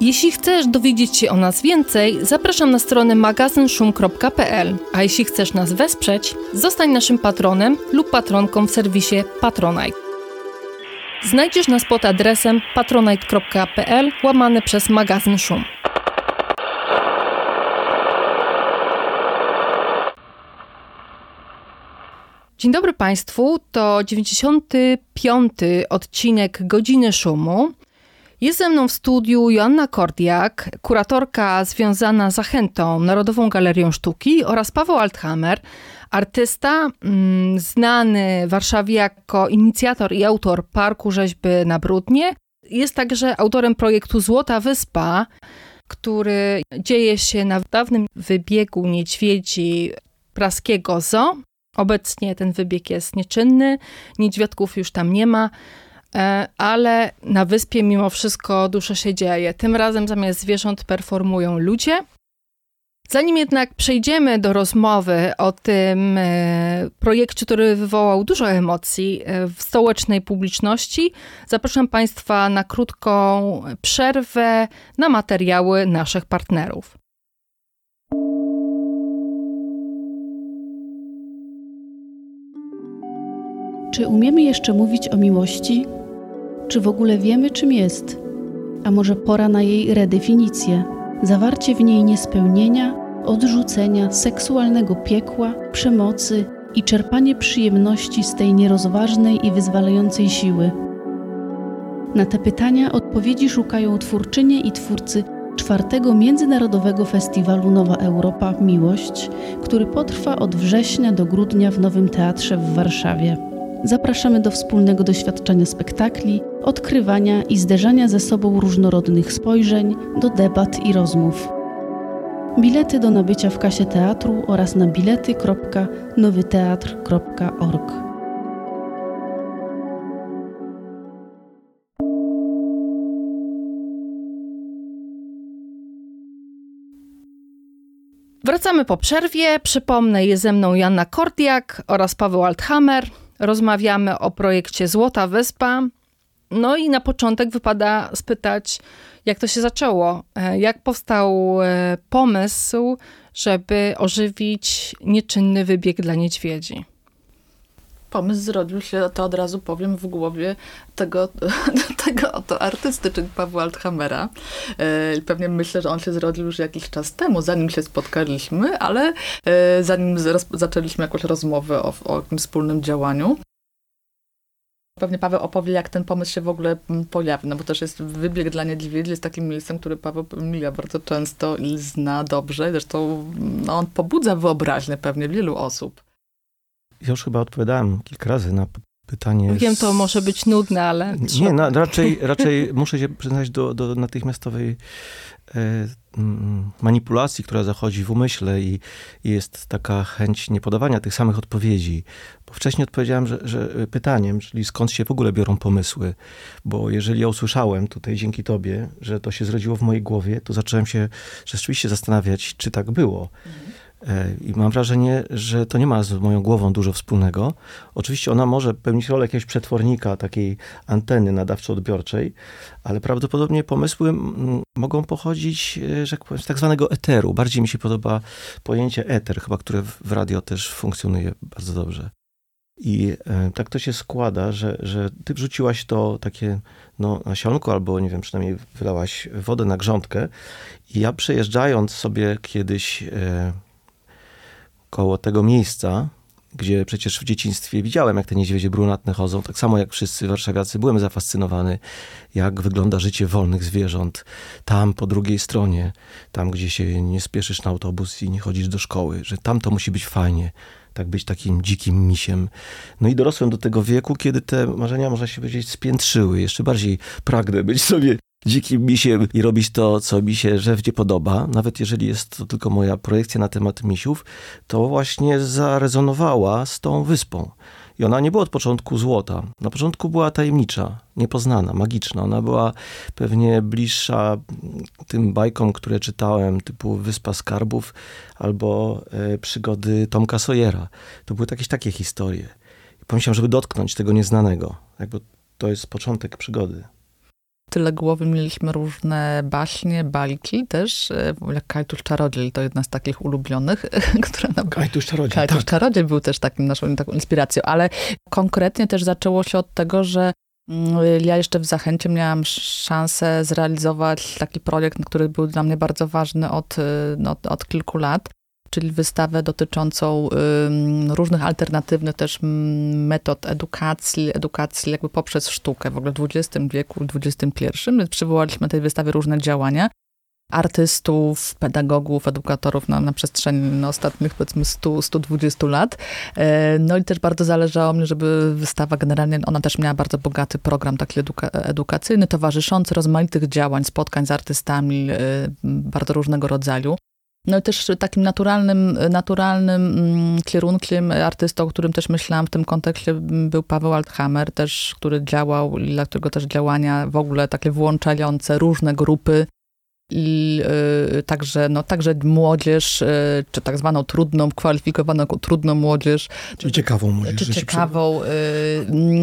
Jeśli chcesz dowiedzieć się o nas więcej, zapraszam na stronę magazynszum.pl, a jeśli chcesz nas wesprzeć, zostań naszym patronem lub patronką w serwisie Patronite. Znajdziesz nas pod adresem patronite.pl/magazynszum. Dzień dobry Państwu, to 95. odcinek Godziny Szumu. Jest ze mną w studiu Joanna Kordjak, kuratorka związana z Zachętą Narodową Galerią Sztuki, oraz Paweł Althamer, artysta znany w Warszawie jako inicjator i autor Parku Rzeźby na Brudnie. Jest także autorem projektu Złota Wyspa, który dzieje się na dawnym wybiegu niedźwiedzi praskiego ZOO. Obecnie ten wybieg jest nieczynny, niedźwiadków już tam nie ma. Ale na wyspie mimo wszystko dużo się dzieje. Tym razem zamiast zwierząt performują ludzie. Zanim jednak przejdziemy do rozmowy o tym projekcie, który wywołał dużo emocji w stołecznej publiczności, zapraszam Państwa na krótką przerwę na materiały naszych partnerów. Czy umiemy jeszcze mówić o miłości? Czy w ogóle wiemy, czym jest? A może pora na jej redefinicję? Zawarcie w niej niespełnienia, odrzucenia, seksualnego piekła, przemocy i czerpanie przyjemności z tej nierozważnej i wyzwalającej siły. Na te pytania odpowiedzi szukają twórczynie i twórcy IV Międzynarodowego Festiwalu Nowa Europa Miłość, który potrwa od września do grudnia w Nowym Teatrze w Warszawie. Zapraszamy do wspólnego doświadczenia spektakli, odkrywania i zderzania ze sobą różnorodnych spojrzeń, do debat i rozmów. Bilety do nabycia w kasie teatru oraz na bilety.nowyteatr.org. Wracamy po przerwie. Przypomnę, jest ze mną Joanna Kordjak oraz Paweł Althamer. Rozmawiamy o projekcie Złota Wyspa. No i na początek wypada spytać, jak to się zaczęło? Jak powstał pomysł, żeby ożywić nieczynny wybieg dla niedźwiedzi? Pomysł zrodził się, to od razu powiem, w głowie tego oto artysty, czyli Pawła Althamera. Pewnie myślę, że on się zrodził już jakiś czas temu, zanim się spotkaliśmy, ale zanim zaczęliśmy jakąś rozmowę o jakimś wspólnym działaniu. Pewnie Paweł opowie, jak ten pomysł się w ogóle pojawił, no bo też jest wybieg dla niedźwiedzi, jest takim miejscem, które Paweł mija bardzo często i zna dobrze. Zresztą on pobudza wyobraźnię pewnie wielu osób. Już chyba odpowiadałem kilka razy na pytanie... Wiem, to może być nudne, ale... Nie, raczej muszę się przyznać do natychmiastowej manipulacji, która zachodzi w umyśle i jest taka chęć niepodawania tych samych odpowiedzi. Bo wcześniej odpowiedziałem że pytaniem, czyli skąd się w ogóle biorą pomysły. Bo jeżeli ja usłyszałem tutaj dzięki tobie, że to się zrodziło w mojej głowie, to zacząłem się rzeczywiście zastanawiać, czy tak było. I mam wrażenie, że to nie ma z moją głową dużo wspólnego. Oczywiście ona może pełnić rolę jakiegoś przetwornika, takiej anteny nadawczo-odbiorczej, ale prawdopodobnie pomysły mogą pochodzić, że z tak zwanego eteru. Bardziej mi się podoba pojęcie eter, chyba, które w radio też funkcjonuje bardzo dobrze. I tak to się składa, że ty wrzuciłaś to takie nasionko, albo nie wiem, przynajmniej wylałaś wodę na grządkę. I ja przejeżdżając sobie kiedyś... koło tego miejsca, gdzie przecież w dzieciństwie widziałem, jak te niedźwiedzie brunatne chodzą, tak samo jak wszyscy warszawiacy, byłem zafascynowany, jak wygląda życie wolnych zwierząt. Tam po drugiej stronie, tam gdzie się nie spieszysz na autobus i nie chodzisz do szkoły, że tam to musi być fajnie, tak być takim dzikim misiem. No i dorosłem do tego wieku, kiedy te marzenia, można się powiedzieć, spiętrzyły. Jeszcze bardziej pragnę być sobie dzikim misiem i robić to, co mi się żywnie podoba, nawet jeżeli jest to tylko moja projekcja na temat misiów, to właśnie zarezonowała z tą wyspą. I ona nie była od początku złota. Na początku była tajemnicza, niepoznana, magiczna. Ona była pewnie bliższa tym bajkom, które czytałem, typu Wyspa Skarbów albo przygody Tomka Sawyera. To były jakieś takie historie. I pomyślałem, żeby dotknąć tego nieznanego. Jakby to jest początek przygody. Tyle głowy mieliśmy różne baśnie, bajki też, jak Kajtusz Czarodziej, to jedna z takich ulubionych, która nam... Kajtusz Czarodziej, Kajtusz Czarodziej był też takim naszą taką inspiracją, ale konkretnie też zaczęło się od tego, że ja jeszcze w Zachęcie miałam szansę zrealizować taki projekt, który był dla mnie bardzo ważny od kilku lat, czyli wystawę dotyczącą różnych alternatywnych też metod edukacji jakby poprzez sztukę w ogóle w XX wieku, XXI. My przywołaliśmy tej wystawie różne działania artystów, pedagogów, edukatorów na przestrzeni ostatnich powiedzmy 100-120 lat. No i też bardzo zależało mi, żeby wystawa generalnie, ona też miała bardzo bogaty program taki edukacyjny, towarzyszący rozmaitych działań, spotkań z artystami bardzo różnego rodzaju. No i też takim naturalnym kierunkiem artystą, o którym też myślałam w tym kontekście, był Paweł Althamer, też, który działał i dla którego też działania w ogóle takie włączające różne grupy i także młodzież, czy tak zwaną trudną, kwalifikowaną, trudną młodzież. Czyli ciekawą młodzież. Czy ciekawą.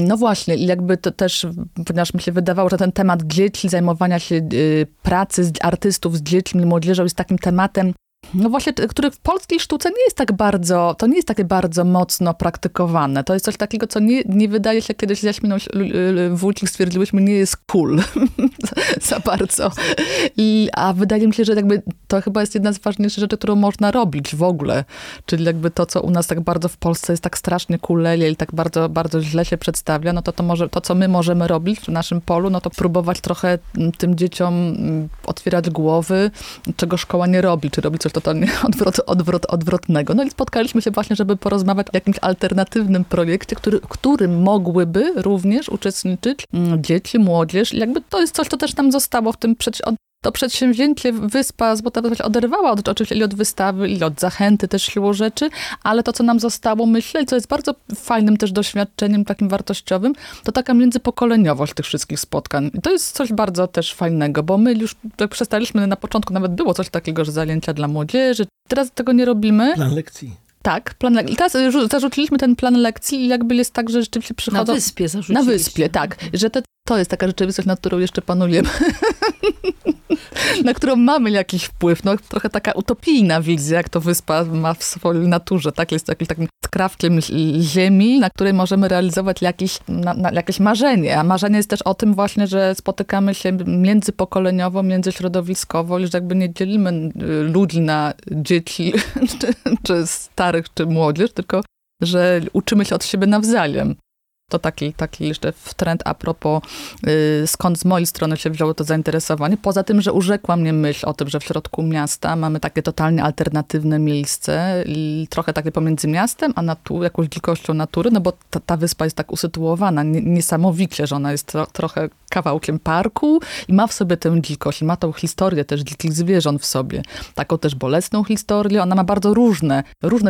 No właśnie, jakby to też, ponieważ mi się wydawało, że ten temat dzieci, zajmowania się pracy z artystów z dziećmi i młodzieżą jest takim tematem, no właśnie, który w polskiej sztuce nie jest tak bardzo, to nie jest takie bardzo mocno praktykowane. To jest coś takiego, co nie wydaje się, kiedyś z Jaśminą Wójcik stwierdziłyśmy, nie jest cool za bardzo. A wydaje mi się, że jakby to chyba jest jedna z ważniejszych rzeczy, którą można robić w ogóle. Czyli jakby to, co u nas tak bardzo w Polsce jest tak strasznie kuleje i tak bardzo, bardzo źle się przedstawia, no to co my możemy robić w naszym polu, no to próbować trochę tym dzieciom otwierać głowy, czego szkoła nie robi, czy robi coś totalnie odwrotnego. No i spotkaliśmy się właśnie, żeby porozmawiać o jakimś alternatywnym projekcie, którym mogłyby również uczestniczyć dzieci, młodzież. I jakby to jest coś, co też nam zostało w tym to przedsięwzięcie Wyspa Złota Wyspa oderwała oczywiście i od wystawy, i od Zachęty też siłą rzeczy, ale to, co nam zostało, myślę, co jest bardzo fajnym też doświadczeniem takim wartościowym, to taka międzypokoleniowość tych wszystkich spotkań. I to jest coś bardzo też fajnego, bo my już przestaliśmy, na początku nawet było coś takiego, że zajęcia dla młodzieży. Teraz tego nie robimy. Plan lekcji. Tak, plan lekcji. Teraz zarzuciliśmy ten plan lekcji i jakby jest tak, że rzeczywiście przychodzą... Na Wyspie zarzuciliśmy. Na Wyspie, tak. Że to jest taka rzeczywistość, nad którą jeszcze panujemy. Na którą mamy jakiś wpływ. No, trochę taka utopijna wizja, jak to wyspa ma w swojej naturze. Tak? Jest jakimś takim skrawkiem ziemi, na której możemy realizować jakieś marzenie. A marzenie jest też o tym właśnie, że spotykamy się międzypokoleniowo, międzyśrodowiskowo, już jakby nie dzielimy ludzi na dzieci, czy starych, czy młodzież, tylko że uczymy się od siebie nawzajem. To taki jeszcze trend a propos, skąd z mojej strony się wzięło to zainteresowanie. Poza tym, że urzekła mnie myśl o tym, że w środku miasta mamy takie totalnie alternatywne miejsce i trochę takie pomiędzy miastem, a jakąś dzikością natury, no bo ta wyspa jest tak usytuowana niesamowicie, że ona jest trochę kawałkiem parku i ma w sobie tę dzikość, i ma tą historię też dzikich zwierząt w sobie. Taką też bolesną historię. Ona ma bardzo różne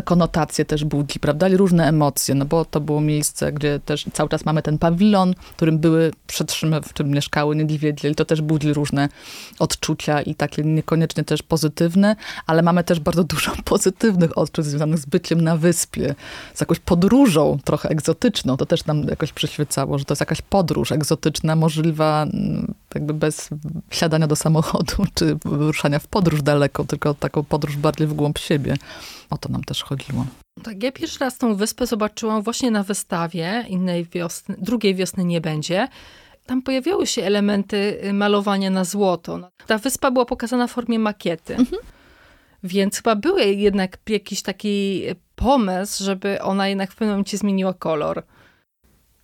konotacje też budzi, prawda, i różne emocje, no bo to było miejsce, gdzie też cały czas mamy ten pawilon, w którym były przetrzymy, w czym mieszkały niedźwiedzie i to też budzi różne odczucia i takie niekoniecznie też pozytywne, ale mamy też bardzo dużo pozytywnych odczuć związanych z byciem na wyspie, z jakąś podróżą trochę egzotyczną. To też nam jakoś przyświecało, że to jest jakaś podróż egzotyczna, możliwa jakby bez siadania do samochodu czy ruszania w podróż daleko, tylko taką podróż bardziej w głąb siebie. O to nam też chodziło. Tak, ja pierwszy raz tą wyspę zobaczyłam właśnie na wystawie Drugiej wiosny nie będzie. Tam pojawiały się elementy malowania na złoto. Ta wyspa była pokazana w formie makiety. Mhm. Więc chyba był jednak jakiś taki pomysł, żeby ona jednak w pewnym momencie zmieniła kolor.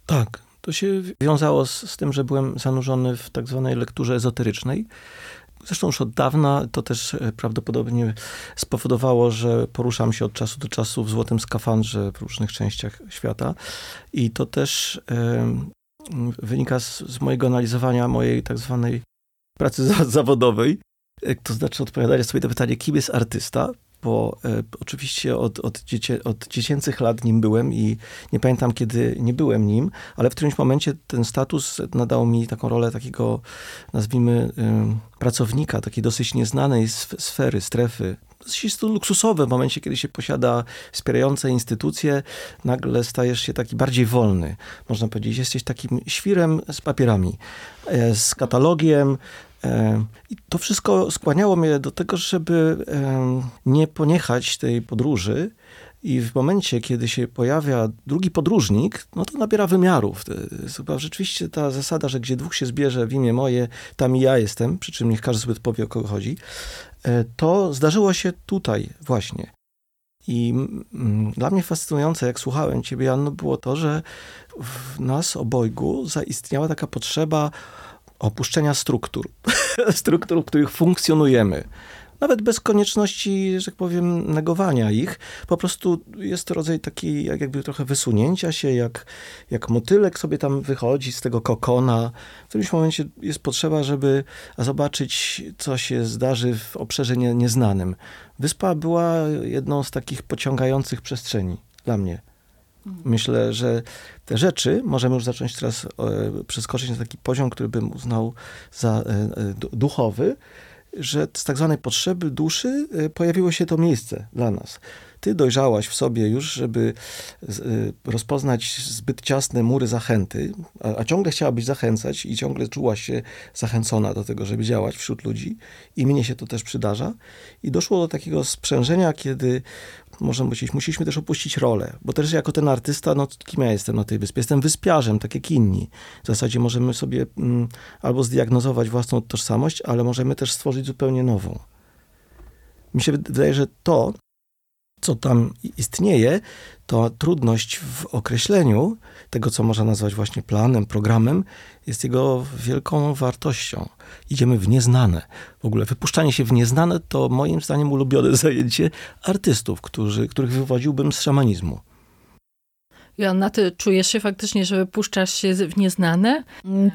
Tak. To się wiązało z tym, że byłem zanurzony w tak zwanej lekturze ezoterycznej. Zresztą już od dawna to też prawdopodobnie spowodowało, że poruszam się od czasu do czasu w złotym skafandrze w różnych częściach świata. I to też wynika z mojego analizowania mojej tak zwanej pracy zawodowej. To znaczy odpowiadania sobie na pytanie, kim jest artysta? bo oczywiście od dziecięcych lat nim byłem i nie pamiętam, kiedy nie byłem nim, ale w którymś momencie ten status nadał mi taką rolę takiego, nazwijmy, pracownika, takiej dosyć nieznanej sfery, strefy. To jest to luksusowe w momencie, kiedy się posiada wspierające instytucje, nagle stajesz się taki bardziej wolny. Można powiedzieć, jesteś takim świrem z papierami, z katalogiem. I to wszystko skłaniało mnie do tego, żeby nie poniechać tej podróży. I w momencie, kiedy się pojawia drugi podróżnik, no to nabiera wymiarów. To jest chyba rzeczywiście ta zasada, że gdzie dwóch się zbierze w imię moje, tam i ja jestem, przy czym niech każdy sobie powie, o kogo chodzi. To zdarzyło się tutaj właśnie. I dla mnie fascynujące, jak słuchałem ciebie, Janno, było to, że w nas obojgu zaistniała taka potrzeba opuszczenia struktur, w których funkcjonujemy. Nawet bez konieczności, że tak powiem, negowania ich. Po prostu jest to rodzaj taki, jakby trochę wysunięcia się, jak motylek sobie tam wychodzi z tego kokona. W którymś momencie jest potrzeba, żeby zobaczyć, co się zdarzy w obszarze nieznanym. Wyspa była jedną z takich pociągających przestrzeni dla mnie. Myślę, że te rzeczy możemy już zacząć teraz przeskoczyć na taki poziom, który bym uznał za duchowy, że z tak zwanej potrzeby duszy pojawiło się to miejsce dla nas. Ty dojrzałaś w sobie już, żeby rozpoznać zbyt ciasne mury zachęty, a ciągle chciałabyś zachęcać i ciągle czułaś się zachęcona do tego, żeby działać wśród ludzi. I mnie się to też przydarza. I doszło do takiego sprzężenia, kiedy można powiedzieć, musieliśmy też opuścić rolę. Bo też jako ten artysta, no kim ja jestem na tej wyspie? Jestem wyspiarzem, tak jak inni. W zasadzie możemy sobie albo zdiagnozować własną tożsamość, ale możemy też stworzyć zupełnie nową. Mi się wydaje, że to, co tam istnieje, to trudność w określeniu tego, co można nazwać właśnie planem, programem, jest jego wielką wartością. Idziemy w nieznane. W ogóle wypuszczanie się w nieznane to moim zdaniem ulubione zajęcie artystów, których wywodziłbym z szamanizmu. Joanna, ty czujesz się faktycznie, że wypuszczasz się w nieznane?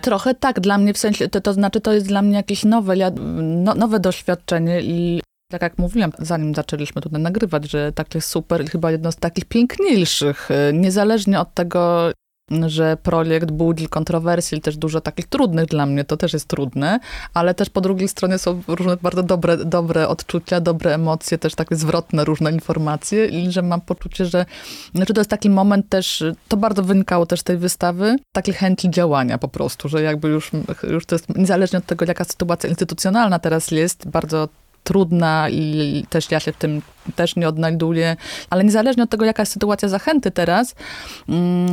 Trochę tak, dla mnie w sensie, to znaczy to jest dla mnie jakieś nowe doświadczenie i tak jak mówiłam, zanim zaczęliśmy tutaj nagrywać, że takie super, chyba jedno z takich piękniejszych, niezależnie od tego, że projekt budzi kontrowersji, też dużo takich trudnych dla mnie, to też jest trudne, ale też po drugiej stronie są różne bardzo dobre odczucia, dobre emocje, też takie zwrotne różne informacje i że mam poczucie, że znaczy to jest taki moment też, to bardzo wynikało też z tej wystawy, takiej chęci działania po prostu, że jakby już to jest niezależnie od tego, jaka sytuacja instytucjonalna teraz jest, bardzo trudna i też ja się w tym też nie odnajduję, ale niezależnie od tego, jaka jest sytuacja zachęty teraz,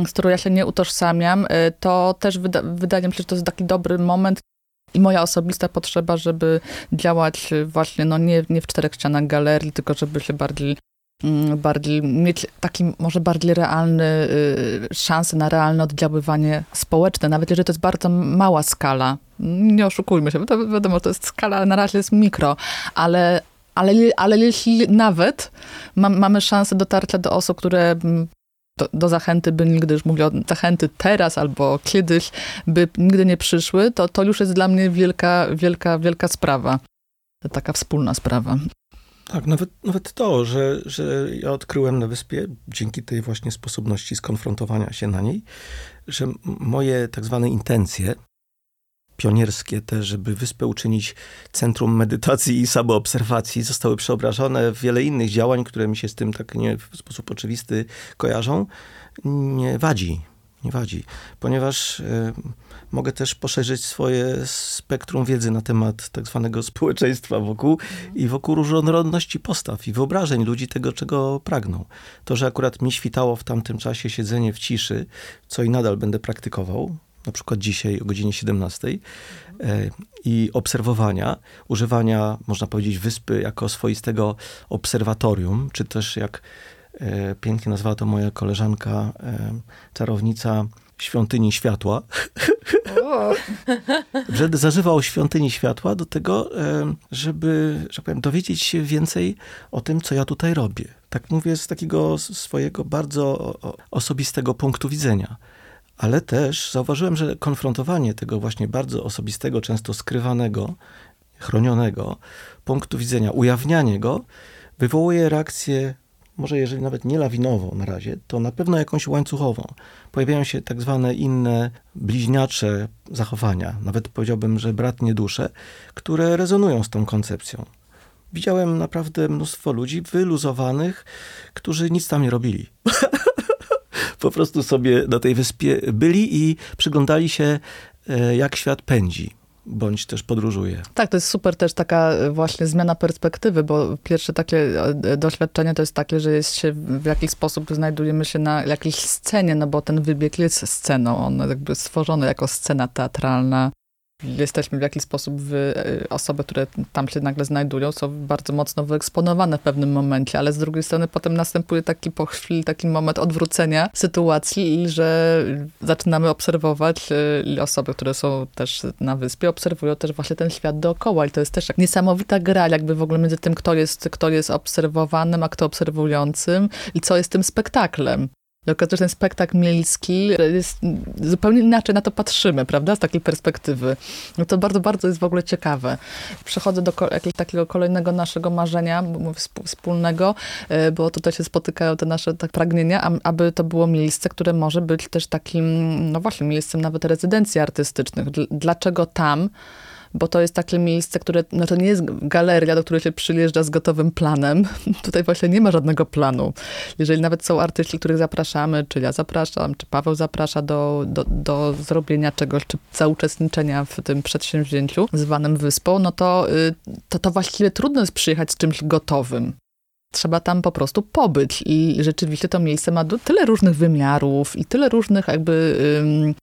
z którą ja się nie utożsamiam, to też wydaje mi się, że to jest taki dobry moment i moja osobista potrzeba, żeby działać właśnie, no nie w czterech ścianach galerii, tylko żeby się bardziej mieć taki może bardziej realny szansę na realne oddziaływanie społeczne, nawet jeżeli to jest bardzo mała skala. Nie oszukujmy się, to wiadomo, to jest skala, na razie jest mikro, ale jeśli nawet mamy szansę dotarcia do osób, które do zachęty by nigdy, już mówię o zachęty teraz albo kiedyś, by nigdy nie przyszły, to już jest dla mnie wielka sprawa. To taka wspólna sprawa. Tak, nawet to, że ja odkryłem na wyspie, dzięki tej właśnie sposobności skonfrontowania się na niej, że moje tak zwane intencje pionierskie te, żeby wyspę uczynić centrum medytacji i samoobserwacji, zostały przeobrażone w wiele innych działań, które mi się z tym tak nie w sposób oczywisty kojarzą, nie wadzi, ponieważ mogę też poszerzyć swoje spektrum wiedzy na temat tak zwanego społeczeństwa wokół i wokół różnorodności postaw i wyobrażeń ludzi tego, czego pragną. To, że akurat mi świtało w tamtym czasie siedzenie w ciszy, co i nadal będę praktykował, na przykład dzisiaj o godzinie 17:00 i obserwowania, używania, można powiedzieć, wyspy jako swoistego obserwatorium, czy też jak pięknie nazwała to moja koleżanka, czarownica świątyni światła. Że zażywał świątyni światła do tego, żeby, że powiem, dowiedzieć się więcej o tym, co ja tutaj robię. Tak mówię z takiego swojego bardzo osobistego punktu widzenia. Ale też zauważyłem, że konfrontowanie tego właśnie bardzo osobistego, często skrywanego, chronionego punktu widzenia, ujawnianie go, wywołuje reakcję, może jeżeli nawet nie lawinową na razie, to na pewno jakąś łańcuchową. Pojawiają się tak zwane inne bliźniacze zachowania, nawet powiedziałbym, że bratnie dusze, które rezonują z tą koncepcją. Widziałem naprawdę mnóstwo ludzi wyluzowanych, którzy nic tam nie robili. Po prostu sobie na tej wyspie byli i przyglądali się, jak świat pędzi, bądź też podróżuje. Tak, to jest super też taka właśnie zmiana perspektywy, bo pierwsze takie doświadczenie to jest takie, że jest się w jakiś sposób znajdujemy się na jakiejś scenie, no bo ten wybieg jest sceną, on jakby stworzony jako scena teatralna. Jesteśmy w jakiś sposób, osoby, które tam się nagle znajdują, są bardzo mocno wyeksponowane w pewnym momencie, ale z drugiej strony potem następuje taki po chwili, taki moment odwrócenia sytuacji i że zaczynamy obserwować osoby, które są też na wyspie, obserwują też właśnie ten świat dookoła i to jest też niesamowita gra jakby w ogóle między tym, kto jest obserwowanym, a kto obserwującym i co jest tym spektaklem. Tylko też ten spektakl miejski jest zupełnie inaczej na to patrzymy, prawda, z takiej perspektywy. No to bardzo, bardzo jest w ogóle ciekawe. Przechodzę do jakiegoś takiego kolejnego naszego marzenia, wspólnego, bo tutaj się spotykają te nasze tak pragnienia, aby to było miejsce, które może być też takim, no właśnie, miejscem nawet rezydencji artystycznych. Dlaczego tam? Bo to jest takie miejsce, które, no to nie jest galeria, do której się przyjeżdża z gotowym planem. Tutaj właśnie nie ma żadnego planu. Jeżeli nawet są artyści, których zapraszamy, czy ja zapraszam, czy Paweł zaprasza do zrobienia czegoś, czy zauczestniczenia w tym przedsięwzięciu zwanym Wyspą, no to właściwie trudno jest przyjechać z czymś gotowym. Trzeba tam po prostu pobyć i rzeczywiście to miejsce ma tyle różnych wymiarów i tyle różnych jakby...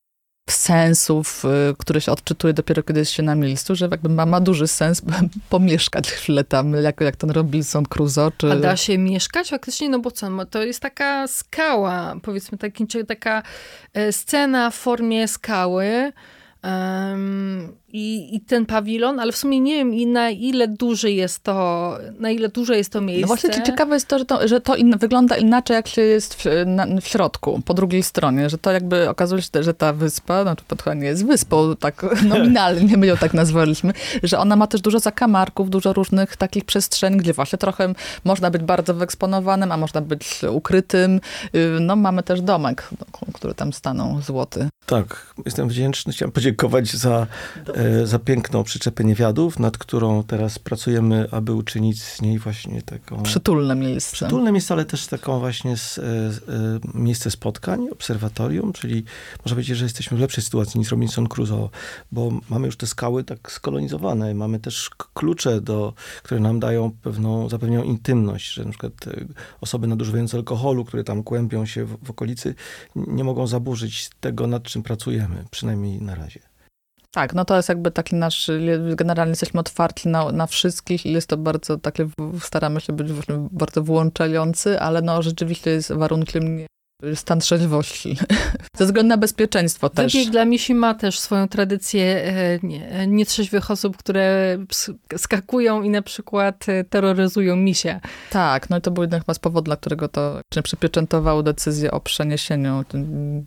sensów, które się odczytuje dopiero, kiedy jest się na miejscu, że jakby ma duży sens pomieszkać chwilę tam, jak ten Robinson Crusoe. Czy... A da się mieszkać? Faktycznie, no bo co? To jest taka skała, powiedzmy, taka scena w formie skały i ten pawilon, ale w sumie nie wiem, na ile duże jest to miejsce. No właśnie ciekawe jest to, że to wygląda inaczej, jak się jest w środku, po drugiej stronie, że to jakby okazuje się, że ta wyspa, no to chyba nie jest wyspą, tak nominalnie my ją tak nazwaliśmy, że ona ma też dużo zakamarków, dużo różnych takich przestrzeni, gdzie właśnie trochę można być bardzo wyeksponowanym, a można być ukrytym. No mamy też domek, który tam stanął, złoty. Tak, jestem wdzięczny, chciałem podziękować za piękną przyczepę niewiadów, nad którą teraz pracujemy, aby uczynić z niej właśnie taką... Przytulne miejsce. Przytulne miejsce, ale też taką właśnie miejsce spotkań, obserwatorium, czyli można powiedzieć, że jesteśmy w lepszej sytuacji niż Robinson Crusoe, bo mamy już te skały tak skolonizowane. Mamy też klucze, które nam dają zapewnią intymność, że na przykład osoby nadużywające alkoholu, które tam kłębią się w okolicy, nie mogą zaburzyć tego, nad czym pracujemy, przynajmniej na razie. Tak, no to jest jakby taki nasz, generalnie jesteśmy otwarci na wszystkich i jest to bardzo takie, staramy się być bardzo włączający, ale no rzeczywiście jest warunkiem stan trzeźwości. Ze względu na bezpieczeństwo też. Wybieg dla misi ma też swoją tradycję nietrzeźwych osób, które skakują i na przykład terroryzują misia. Tak, no i to był jeden chyba z powodów, dla którego to przypieczętowało decyzję o przeniesieniu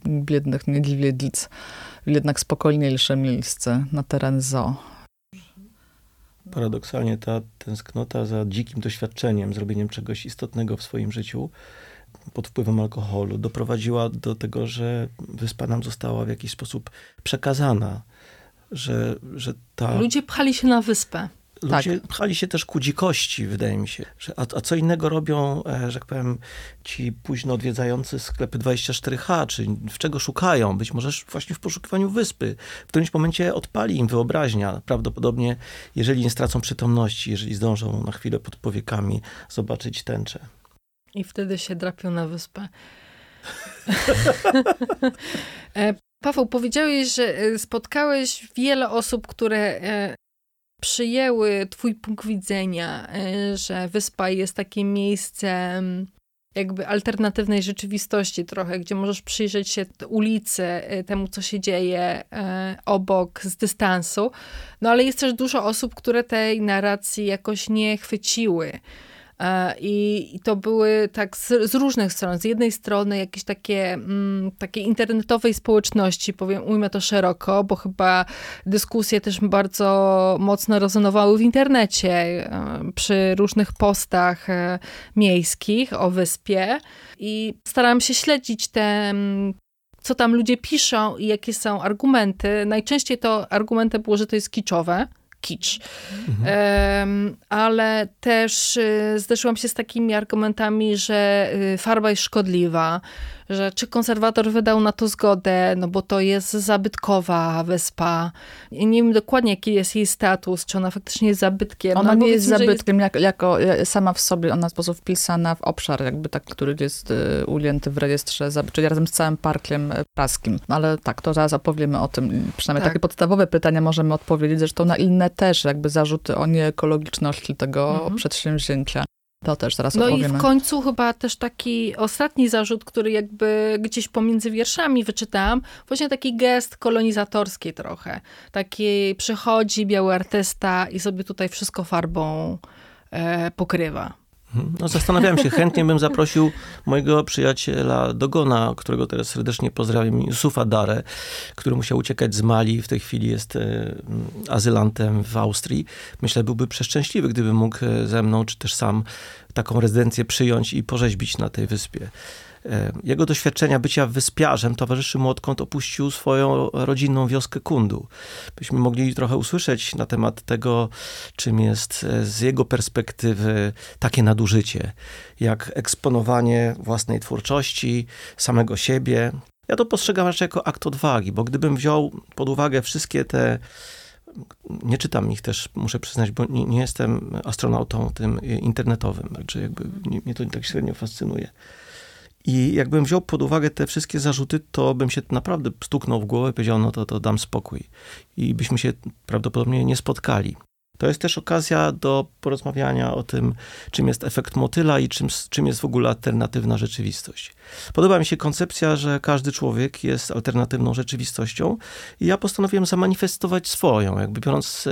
biednych niedźwiedzic. Jednak spokojniejsze miejsce na teren zoo. Paradoksalnie ta tęsknota za dzikim doświadczeniem, zrobieniem czegoś istotnego w swoim życiu pod wpływem alkoholu doprowadziła do tego, że wyspa nam została w jakiś sposób przekazana, że ta... Ludzie pchali się na wyspę. Ludzie pchali się też ku dzikości, wydaje mi się. A co innego robią, że tak powiem, ci późno odwiedzający sklepy 24H, czy w czego szukają? Być może właśnie w poszukiwaniu wyspy. W którymś momencie odpali im wyobraźnia. Prawdopodobnie, jeżeli nie stracą przytomności, jeżeli zdążą na chwilę pod powiekami zobaczyć tęczę. I wtedy się drapią na wyspę. Paweł, powiedziałeś, że spotkałeś wiele osób, które... przyjęły twój punkt widzenia, że wyspa jest takim miejscem jakby alternatywnej rzeczywistości trochę, gdzie możesz przyjrzeć się ulicy, temu, co się dzieje obok, z dystansu. No ale jest też dużo osób, które tej narracji jakoś nie chwyciły. I to były tak z różnych stron. Z jednej strony jakieś takie internetowej społeczności, ujmę to szeroko, bo chyba dyskusje też bardzo mocno rezonowały w internecie przy różnych postach miejskich o wyspie. I starałam się śledzić co tam ludzie piszą i jakie są argumenty. Najczęściej to argumentem było, że to jest kiczowe. Kicz. Mhm. Ale też zderzyłam się z takimi argumentami, że farba jest szkodliwa, że czy konserwator wydał na to zgodę, no bo to jest zabytkowa wyspa. Nie wiem dokładnie, jaki jest jej status, czy ona faktycznie jest zabytkiem. Ona nie jest zabytkiem, jako sama w sobie, ona sposób wpisana w obszar, jakby tak, który jest ujęty w rejestrze zabytków, czyli razem z całym parkiem praskim. Ale tak, to zaraz opowiemy o tym. Przynajmniej takie podstawowe pytania możemy odpowiedzieć, zresztą na inne też jakby zarzuty o nieekologiczności tego przedsięwzięcia. To też zaraz opowiemy. No i w końcu chyba też taki ostatni zarzut, który jakby gdzieś pomiędzy wierszami wyczytałam, właśnie taki gest kolonizatorski trochę. Taki przychodzi biały artysta i sobie tutaj wszystko farbą pokrywa. No, zastanawiałem się, chętnie bym zaprosił mojego przyjaciela Dogona, którego teraz serdecznie pozdrawiam, Jusufa Dare, który musiał uciekać z Mali, w tej chwili jest azylantem w Austrii. Myślę, byłby przeszczęśliwy, gdyby mógł ze mną, czy też sam, taką rezydencję przyjąć i porzeźbić na tej wyspie. Jego doświadczenia bycia wyspiarzem towarzyszy mu, odkąd opuścił swoją rodzinną wioskę Kundu. Byśmy mogli trochę usłyszeć na temat tego, czym jest z jego perspektywy takie nadużycie, jak eksponowanie własnej twórczości, samego siebie. Ja to postrzegam raczej jako akt odwagi, bo gdybym wziął pod uwagę wszystkie te... Nie czytam ich też, muszę przyznać, bo nie jestem astronautą tym internetowym, znaczy jakby mnie to tak średnio fascynuje. I jakbym wziął pod uwagę te wszystkie zarzuty, to bym się naprawdę stuknął w głowę i powiedział, no to dam spokój. I byśmy się prawdopodobnie nie spotkali. To jest też okazja do porozmawiania o tym, czym jest efekt motyla i czym jest w ogóle alternatywna rzeczywistość. Podoba mi się koncepcja, że każdy człowiek jest alternatywną rzeczywistością i ja postanowiłem zamanifestować swoją, jakby biorąc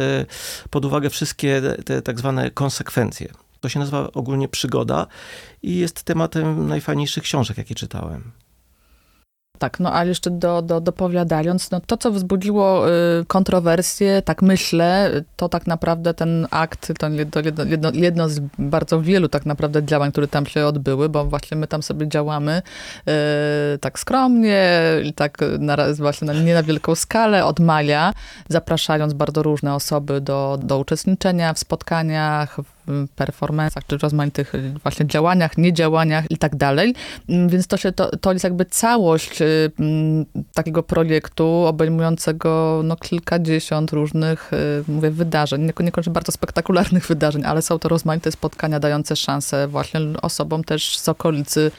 pod uwagę wszystkie te tak zwane konsekwencje. To się nazywa ogólnie przygoda i jest tematem najfajniejszych książek, jakie czytałem. Tak, no ale jeszcze dopowiadając, no to, co wzbudziło kontrowersje, tak myślę, to tak naprawdę ten akt, to jedno z bardzo wielu tak naprawdę działań, które tam się odbyły, bo właśnie my tam sobie działamy tak skromnie, tak nie na wielką skalę od maja, zapraszając bardzo różne osoby do uczestniczenia w spotkaniach, performansach, czy rozmaitych właśnie działaniach, niedziałaniach i tak dalej. Więc to jest jakby całość takiego projektu obejmującego no, kilkadziesiąt różnych wydarzeń. Niekoniecznie bardzo spektakularnych wydarzeń, ale są to rozmaite spotkania dające szansę właśnie osobom też z okolicy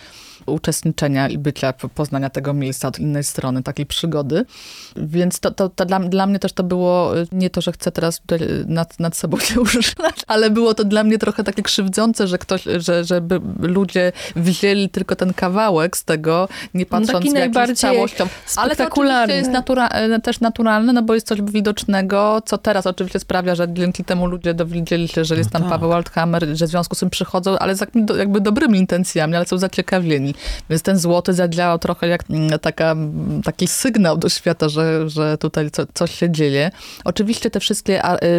uczestniczenia i bycia, poznania tego miejsca od innej strony, takiej przygody. Więc to dla mnie też to było, nie to, że chcę teraz nad sobą się użynać, ale było to dla mnie trochę takie krzywdzące, że żeby ludzie wzięli tylko ten kawałek z tego, nie patrząc w jakąś całością. Ale to oczywiście jest też naturalne, no bo jest coś widocznego, co teraz oczywiście sprawia, że dzięki temu ludzie dowiedzieli się, że jest tam Paweł Althamer, że w związku z tym przychodzą, ale z jakby dobrymi intencjami, ale są zaciekawieni. Więc ten złoty zadziałał trochę jak taki sygnał do świata, że tutaj coś się dzieje. Oczywiście te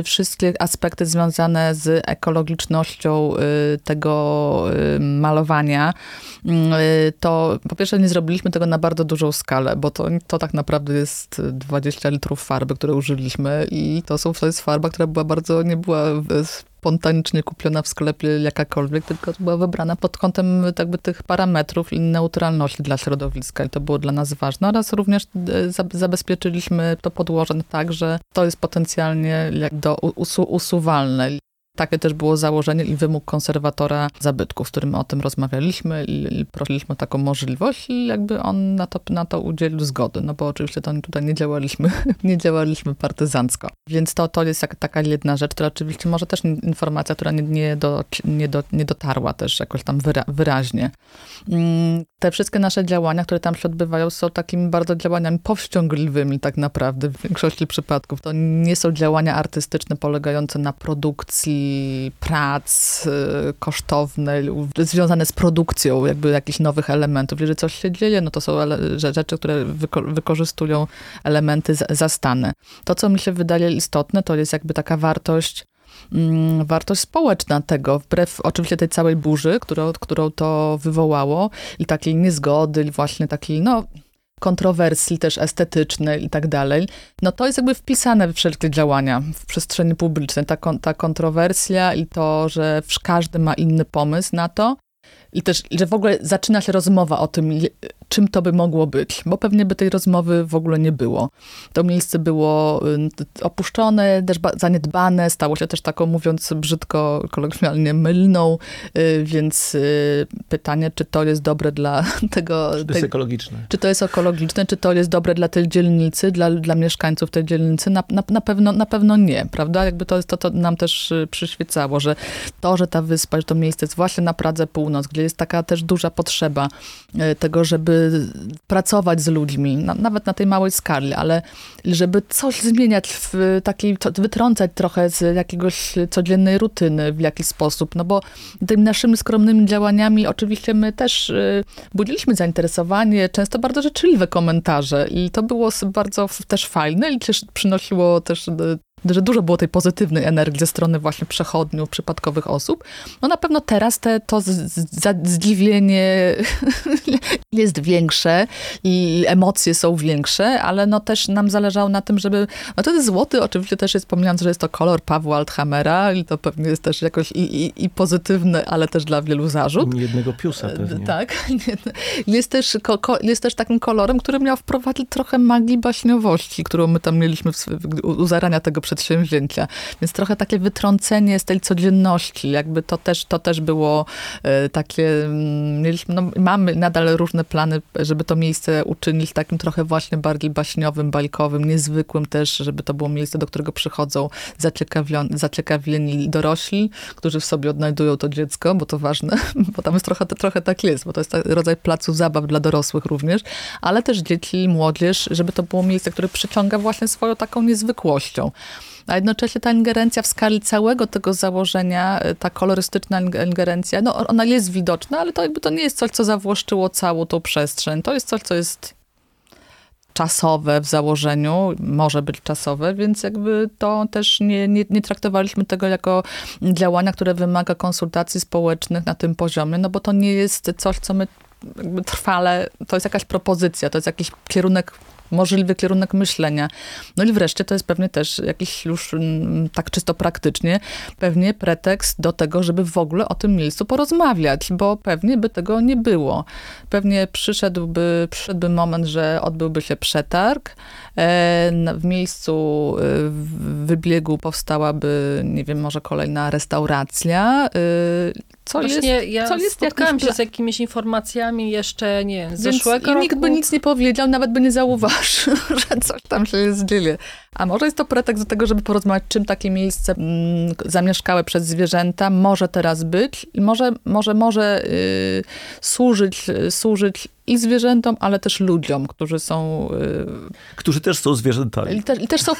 wszystkie aspekty związane z ekologicznością tego malowania, to po pierwsze nie zrobiliśmy tego na bardzo dużą skalę, bo to tak naprawdę jest 20 litrów farby, które użyliśmy i to jest farba, która nie była spontanicznie kupiona w sklepie jakakolwiek, tylko była wybrana pod kątem jakby tych parametrów i neutralności dla środowiska i to było dla nas ważne oraz również zabezpieczyliśmy to podłoże tak, że to jest potencjalnie usuwalne. Takie też było założenie i wymóg konserwatora zabytków, z którym o tym rozmawialiśmy i prosiliśmy o taką możliwość i jakby on na to udzielił zgody, no bo oczywiście to tutaj nie działaliśmy partyzancko. Więc to jest taka jedna rzecz, która oczywiście może też informacja, która nie dotarła też jakoś tam wyraźnie. Te wszystkie nasze działania, które tam się odbywają, są takimi bardzo działaniami powściągliwymi tak naprawdę w większości przypadków. To nie są działania artystyczne polegające na produkcji i prac kosztowne związane z produkcją jakby jakichś nowych elementów. Jeżeli coś się dzieje, no to są rzeczy, które wykorzystują elementy zastane. To, co mi się wydaje istotne, to jest jakby taka wartość społeczna tego, wbrew oczywiście tej całej burzy, którą to wywołało i takiej niezgody, i właśnie takiej, no, kontrowersji też estetycznej i tak dalej, no to jest jakby wpisane w wszelkie działania w przestrzeni publicznej. Ta kontrowersja i to, że każdy ma inny pomysł na to i też, że w ogóle zaczyna się rozmowa o tym, czym to by mogło być, bo pewnie by tej rozmowy w ogóle nie było. To miejsce było opuszczone, też zaniedbane, stało się też taką, mówiąc brzydko, kolokwialnie mylną, więc pytanie, czy to jest dobre dla tego... Czy to jest ekologiczne. Czy to jest ekologiczne, czy to jest dobre dla tej dzielnicy, dla mieszkańców tej dzielnicy? Na pewno nie, prawda? Jakby to jest to, co nam też przyświecało, że ta wyspa, że to miejsce jest właśnie na Pradze Północ, gdzie jest taka też duża potrzeba tego, żeby pracować z ludźmi, nawet na tej małej skali, ale żeby coś zmieniać w takiej, wytrącać trochę z jakiegoś codziennej rutyny w jakiś sposób, no bo tymi naszymi skromnymi działaniami oczywiście my też budziliśmy zainteresowanie, często bardzo życzliwe komentarze i to było bardzo też fajne i przynosiło też, że dużo było tej pozytywnej energii ze strony właśnie przechodniów, przypadkowych osób. No na pewno teraz to zdziwienie jest większe i emocje są większe, ale no też nam zależało na tym, żeby... No to jest złoty, oczywiście też jest, pomijając, że jest to kolor Pawła Althamera i to pewnie jest też jakoś i pozytywny, ale też dla wielu zarzut. Jednego piusa pewnie. Tak. Jest też takim kolorem, który miał wprowadzić trochę magii baśniowości, którą my tam mieliśmy u zarania tego przedsięwzięcia. Więc trochę takie wytrącenie z tej codzienności. Jakby to też było takie... Mamy nadal różne plany, żeby to miejsce uczynić takim trochę właśnie bardziej baśniowym, bajkowym, niezwykłym też, żeby to było miejsce, do którego przychodzą zaciekawieni dorośli, którzy w sobie odnajdują to dziecko, bo to ważne, bo tam jest trochę tak jest, bo to jest rodzaj placu zabaw dla dorosłych również, ale też dzieci, młodzież, żeby to było miejsce, które przyciąga właśnie swoją taką niezwykłością. A jednocześnie ta ingerencja w skali całego tego założenia, ta kolorystyczna ingerencja, no ona jest widoczna, ale to jakby to nie jest coś, co zawłaszczyło całą tą przestrzeń. To jest coś, co jest czasowe w założeniu, może być czasowe, więc jakby to też nie traktowaliśmy tego jako działania, które wymaga konsultacji społecznych na tym poziomie, no bo to nie jest coś, co my jakby trwale, to jest jakaś propozycja, to jest jakiś możliwy kierunek myślenia. No i wreszcie to jest pewnie też jakiś już tak czysto praktycznie, pewnie pretekst do tego, żeby w ogóle o tym miejscu porozmawiać, bo pewnie by tego nie było. Pewnie przyszedłby moment, że odbyłby się przetarg. W miejscu wybiegu powstałaby, nie wiem, może kolejna restauracja. Spotkałam się z jakimiś informacjami jeszcze, nie wiem, z zeszłego roku. I nikt by nic nie powiedział, nawet by nie zauważył, że coś tam się dzieje. A może jest to pretekst do tego, żeby porozmawiać, czym takie miejsce zamieszkałe przez zwierzęta może teraz być i może służyć i zwierzętom, ale też ludziom, którzy są... Którzy też są zwierzętami. I też są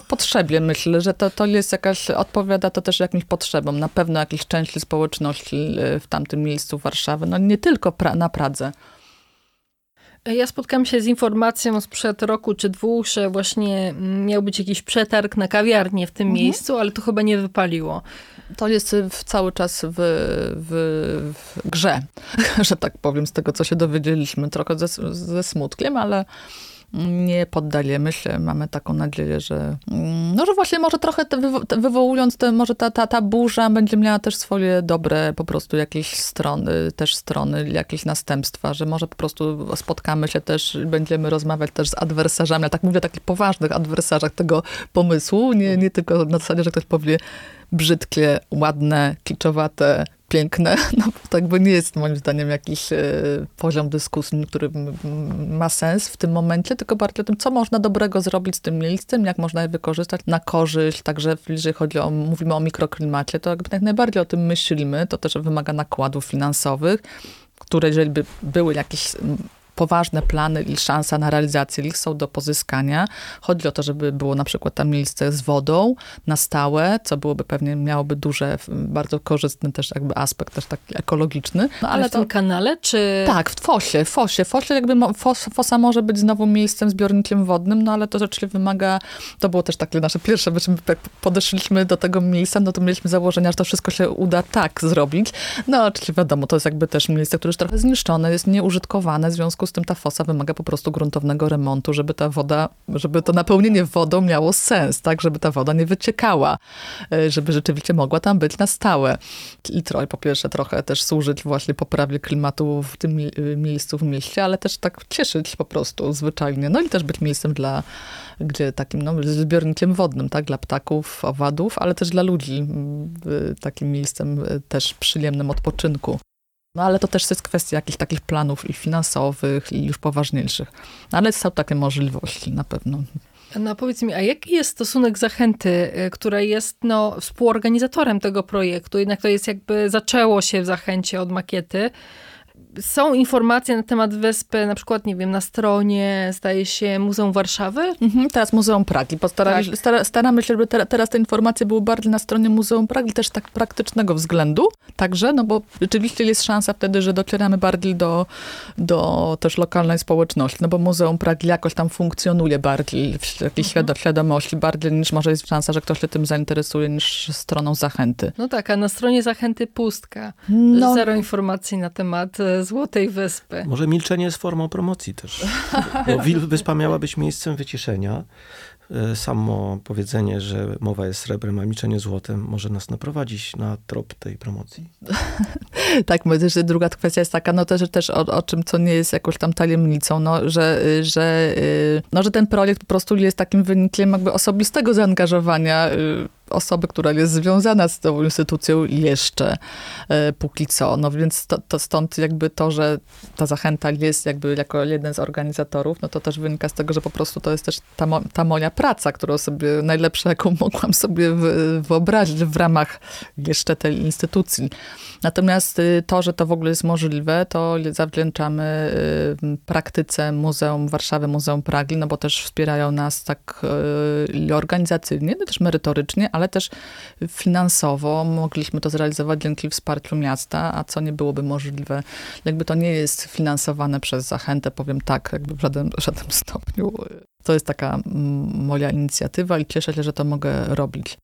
w potrzebie. Myślę, że to jest jakaś... Odpowiada to też jakimś potrzebom. Na pewno jakiejś części społeczności w tamtym miejscu Warszawy. No nie tylko na Pradze. Ja spotkałam się z informacją sprzed roku czy dwóch, że właśnie miał być jakiś przetarg na kawiarnię w tym miejscu, ale to chyba nie wypaliło. To jest cały czas w grze, że tak powiem, z tego, co się dowiedzieliśmy. Trochę ze smutkiem, ale nie poddajemy się. Mamy taką nadzieję, że właśnie może trochę wywołując, może ta burza będzie miała też swoje dobre po prostu jakieś strony, jakieś następstwa, że może po prostu spotkamy się też, będziemy rozmawiać też z adwersarzami. Ja tak mówię o takich poważnych adwersarzach tego pomysłu. Nie tylko na zasadzie, że ktoś powie brzydkie, ładne, kiczowate, piękne. No, to jakby nie jest moim zdaniem jakiś poziom dyskusji, który ma sens w tym momencie, tylko bardziej o tym, co można dobrego zrobić z tym miejscem, jak można je wykorzystać na korzyść, także jeżeli mówimy o mikroklimacie, to jakby tak najbardziej o tym myślimy. To też wymaga nakładów finansowych, które jeżeli by były jakieś poważne plany i szansa na realizację ich są do pozyskania. Chodzi o to, żeby było na przykład tam miejsce z wodą na stałe, co byłoby pewnie, miałoby duże, bardzo korzystny też jakby aspekt też taki ekologiczny. No, ale w tym kanale, czy... Tak, w fosie. Fosa może być znowu miejscem, zbiornikiem wodnym, no ale to rzeczywiście wymaga, to było też takie nasze pierwsze, jak podeszliśmy do tego miejsca, no to mieliśmy założenia, że to wszystko się uda tak zrobić. No oczywiście wiadomo, to jest jakby też miejsce, które już trochę zniszczone, jest nieużytkowane, w związku z tym ta fosa wymaga po prostu gruntownego remontu, żeby ta woda, żeby to napełnienie wodą miało sens, tak, żeby ta woda nie wyciekała, żeby rzeczywiście mogła tam być na stałe. I po pierwsze trochę też służyć właśnie poprawie klimatu w tym miejscu, w mieście, ale też tak cieszyć po prostu zwyczajnie. No i też być miejscem dla, gdzie takim no, zbiornikiem wodnym, tak, dla ptaków, owadów, ale też dla ludzi, takim miejscem też przyjemnym odpoczynku. No ale to też jest kwestia jakichś takich planów i finansowych, i już poważniejszych. Ale są takie możliwości na pewno. No powiedz mi, a jaki jest stosunek Zachęty, która jest no, współorganizatorem tego projektu? Jednak to jest jakby, zaczęło się w Zachęcie od makiety. Są informacje na temat wyspy, na przykład, nie wiem, na stronie, zdaje się, Muzeum Warszawy? Teraz Muzeum Pragi. Staramy się, żeby teraz te informacje były bardziej na stronie Muzeum Pragi, też tak praktycznego względu. Także, no bo rzeczywiście jest szansa wtedy, że docieramy bardziej do też lokalnej społeczności, no bo Muzeum Pragi jakoś tam funkcjonuje bardziej w jakiejś świadomości, bardziej niż może jest szansa, że ktoś się tym zainteresuje niż stroną Zachęty. No tak, a na stronie Zachęty pustka. No. Zero informacji na temat Złotej Wyspy. Może milczenie jest formą promocji też. Bo wyspa miała być miejscem wyciszenia. Samo powiedzenie, że mowa jest srebrem, a milczenie złotem, może nas naprowadzić na trop tej promocji. Tak, myślę, że druga kwestia jest taka, no to, że też o czym, co nie jest jakąś tam tajemnicą, no, że ten projekt po prostu jest takim wynikiem jakby osobistego zaangażowania osoby, która jest związana z tą instytucją jeszcze póki co. No więc to stąd jakby to, że ta Zachęta jest jakby jako jeden z organizatorów, no to też wynika z tego, że po prostu to jest też ta moja praca, którą sobie najlepsza, jaką mogłam sobie wyobrazić w ramach jeszcze tej instytucji. Natomiast to, że to w ogóle jest możliwe, to zawdzięczamy praktyce Muzeum Warszawy, Muzeum Pragi, no bo też wspierają nas tak i organizacyjnie, no też merytorycznie, ale też finansowo mogliśmy to zrealizować dzięki wsparciu miasta, a co nie byłoby możliwe. Jakby to nie jest finansowane przez Zachętę, powiem tak, jakby w żadnym stopniu. To jest taka moja inicjatywa i cieszę się, że to mogę robić.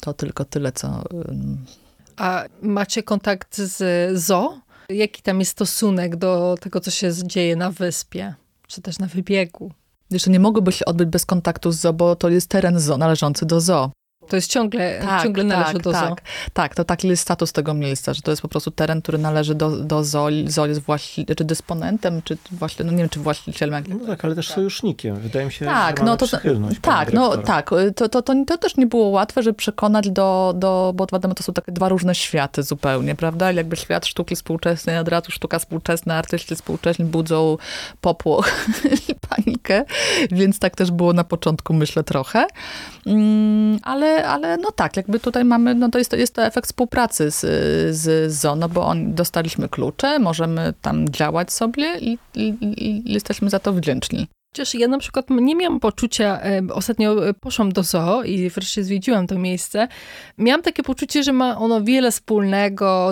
To tylko tyle, co... A macie kontakt z ZOO? Jaki tam jest stosunek do tego, co się dzieje na wyspie, czy też na wybiegu? Jeszcze nie mogłoby się odbyć bez kontaktu z ZOO, bo to jest teren ZOO, należący do ZOO. To jest ciągle należy do ZOO. Tak, to taki jest status tego miejsca, że to jest po prostu teren, który należy do ZOO. ZOO jest czy dysponentem, czy właśnie, no nie wiem, czy właścicielem. No tak, ale też sojusznikiem. Wydaje mi się, że mamy przychylność. Tak, no tak. To też nie było łatwe, żeby przekonać bo wiadomo, to są takie dwa różne światy zupełnie, prawda? Jakby świat sztuki współczesnej, od razu sztuka współczesna, artyści współcześni budzą popłoch i panikę, więc tak też było na początku, myślę, trochę. Ale no tak, jakby tutaj mamy, no to jest efekt współpracy z ZOO, no bo dostaliśmy klucze, możemy tam działać sobie i jesteśmy za to wdzięczni. Chociaż ja na przykład nie miałam poczucia, ostatnio poszłam do ZOO i wreszcie zwiedziłam to miejsce, miałam takie poczucie, że ma ono wiele wspólnego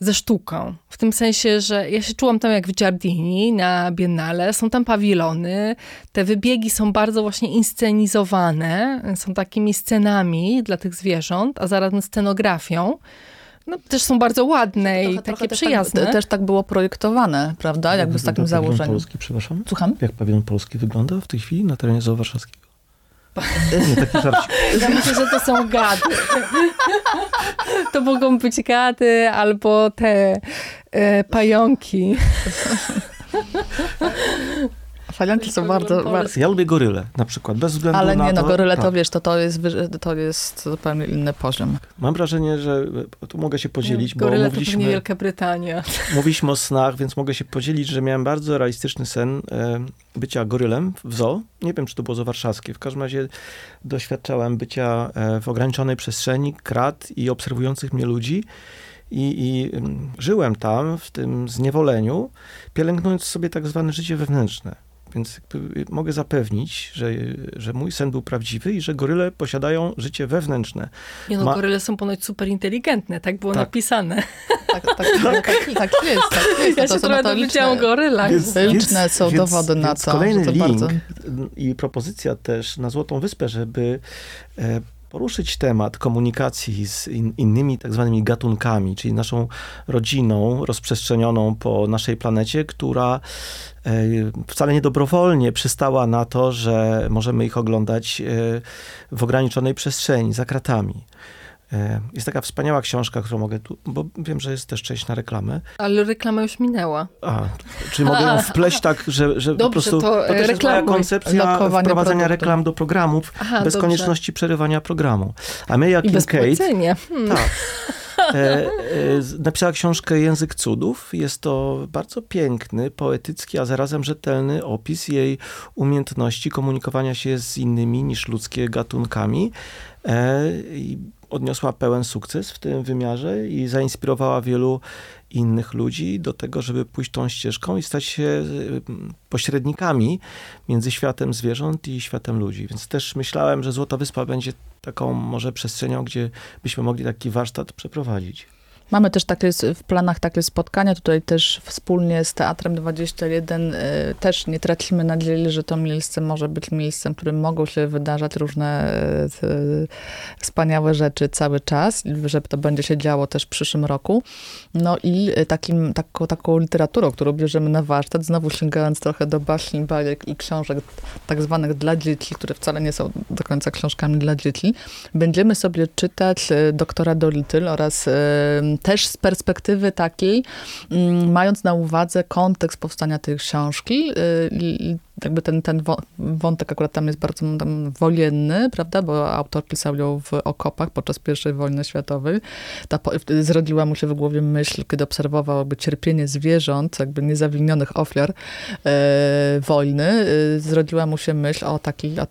ze sztuką. W tym sensie, że ja się czułam tam jak w Giardini na Biennale. Są tam pawilony. Te wybiegi są bardzo właśnie inscenizowane. Są takimi scenami dla tych zwierząt, a zarazem scenografią. No, też są bardzo ładne i takie przyjazne. Też tak było projektowane, prawda? Jak jakby z takim założeniem. Pawilon Polski, przepraszam? Słucham? Jak pawilon Polski wygląda w tej chwili na terenie ZOO warszawskiego? Nie, taki żarcik. Ja myślę, że to są gady. To mogą być gady albo te pająki. Pająki są bardzo... Ja lubię goryle na przykład, bez względu na to... Ale nie, no goryle to wiesz, to jest zupełnie inny poziom. Mam wrażenie, że tu mogę się podzielić, bo mówiliśmy... Goryle to nie Wielka Brytania. Mówiliśmy o snach, więc mogę się podzielić, że miałem bardzo realistyczny sen bycia gorylem w ZOO. Nie wiem, czy to było ZOO warszawskie. W każdym razie doświadczałem bycia w ograniczonej przestrzeni, krat i obserwujących mnie ludzi. I żyłem tam, w tym zniewoleniu, pielęgnując sobie tak zwane życie wewnętrzne. Więc mogę zapewnić, że mój sen był prawdziwy i że goryle posiadają życie wewnętrzne. Nie no, goryle są ponoć super inteligentne, tak było napisane. Tak jest. Ja to się trochę dowiedziałam o gorylach. Liczne są dowody na to. Kolejny to link bardzo... i propozycja też na Złotą Wyspę, żeby... poruszyć temat komunikacji z innymi tak zwanymi gatunkami, czyli naszą rodziną rozprzestrzenioną po naszej planecie, która wcale niedobrowolnie przystała na to, że możemy ich oglądać w ograniczonej przestrzeni, za kratami. Jest taka wspaniała książka, którą mogę tu, bo wiem, że jest też część na reklamę. Ale reklama już minęła. Czyli mogę ją wpleść tak, że dobrze, po prostu... To też jest moja koncepcja wprowadzenia produktu. Reklam do programów bez konieczności przerywania programu. A my, jak i bez płacenia. Napisała książkę Język Cudów. Jest to bardzo piękny, poetycki, a zarazem rzetelny opis jej umiejętności komunikowania się z innymi niż ludzkie gatunkami. I odniosła pełen sukces w tym wymiarze i zainspirowała wielu innych ludzi do tego, żeby pójść tą ścieżką i stać się pośrednikami między światem zwierząt i światem ludzi. Więc też myślałem, że Złota Wyspa będzie taką może przestrzenią, gdzie byśmy mogli taki warsztat przeprowadzić. Mamy też w planach takie spotkania, tutaj też wspólnie z Teatrem 21 też nie tracimy nadziei, że to miejsce może być miejscem, w którym mogą się wydarzać różne wspaniałe rzeczy cały czas, że to będzie się działo też w przyszłym roku. No i taką literaturą, którą bierzemy na warsztat, znowu sięgając trochę do baśni, bajek i książek tak zwanych dla dzieci, które wcale nie są do końca książkami dla dzieci, będziemy sobie czytać Doktora Dolittle oraz też z perspektywy takiej, mając na uwadze kontekst powstania tej książki, jakby ten wątek akurat tam jest bardzo wojenny, prawda, bo autor pisał ją w okopach podczas I wojny światowej. Zrodziła mu się w głowie myśl, kiedy obserwował jakby cierpienie zwierząt, jakby niezawinionych ofiar wojny. Zrodziła mu się myśl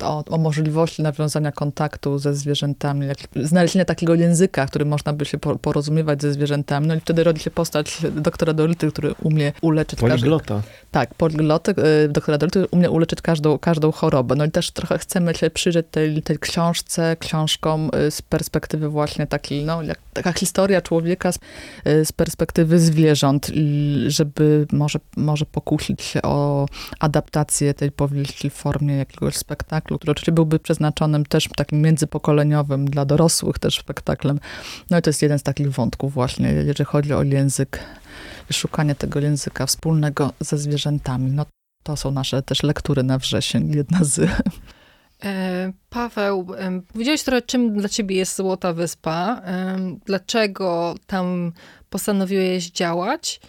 o możliwości nawiązania kontaktu ze zwierzętami, znalezienia takiego języka, który można by się porozumiewać ze zwierzętami. No i wtedy rodzi się postać doktora Dolittle, który umie uleczyć... Poliglota. Tak, poliglota, doktora Dolittle umie uleczyć każdą chorobę. No i też trochę chcemy się przyjrzeć tej książce, książkom z perspektywy właśnie takiej, no taka historia człowieka z perspektywy zwierząt, żeby może pokusić się o adaptację tej powieści w formie jakiegoś spektaklu, który oczywiście byłby przeznaczonym też takim międzypokoleniowym dla dorosłych też spektaklem. No i to jest jeden z takich wątków właśnie, jeżeli chodzi o język i szukanie tego języka wspólnego ze zwierzętami. No to są nasze też lektury na wrzesień, jedna z... Paweł, powiedziałeś trochę, czym dla ciebie jest Złota Wyspa, dlaczego tam postanowiłeś działać,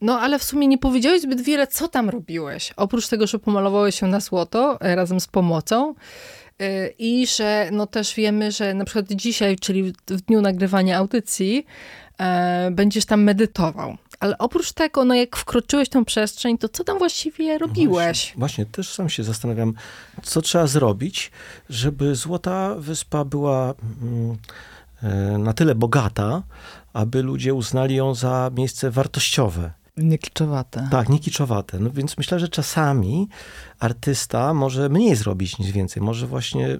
no ale w sumie nie powiedziałeś zbyt wiele, co tam robiłeś, oprócz tego, że pomalowałeś się na złoto razem z pomocą i że no też wiemy, że na przykład dzisiaj, czyli w dniu nagrywania audycji, będziesz tam medytował. Ale oprócz tego, no jak wkroczyłeś w tą przestrzeń, to co tam właściwie robiłeś? Właśnie, też sam się zastanawiam, co trzeba zrobić, żeby Złota Wyspa była na tyle bogata, aby ludzie uznali ją za miejsce wartościowe. Niekiczowate. Tak, niekiczowate. No więc myślę, że czasami artysta może mniej zrobić niż więcej. Może właśnie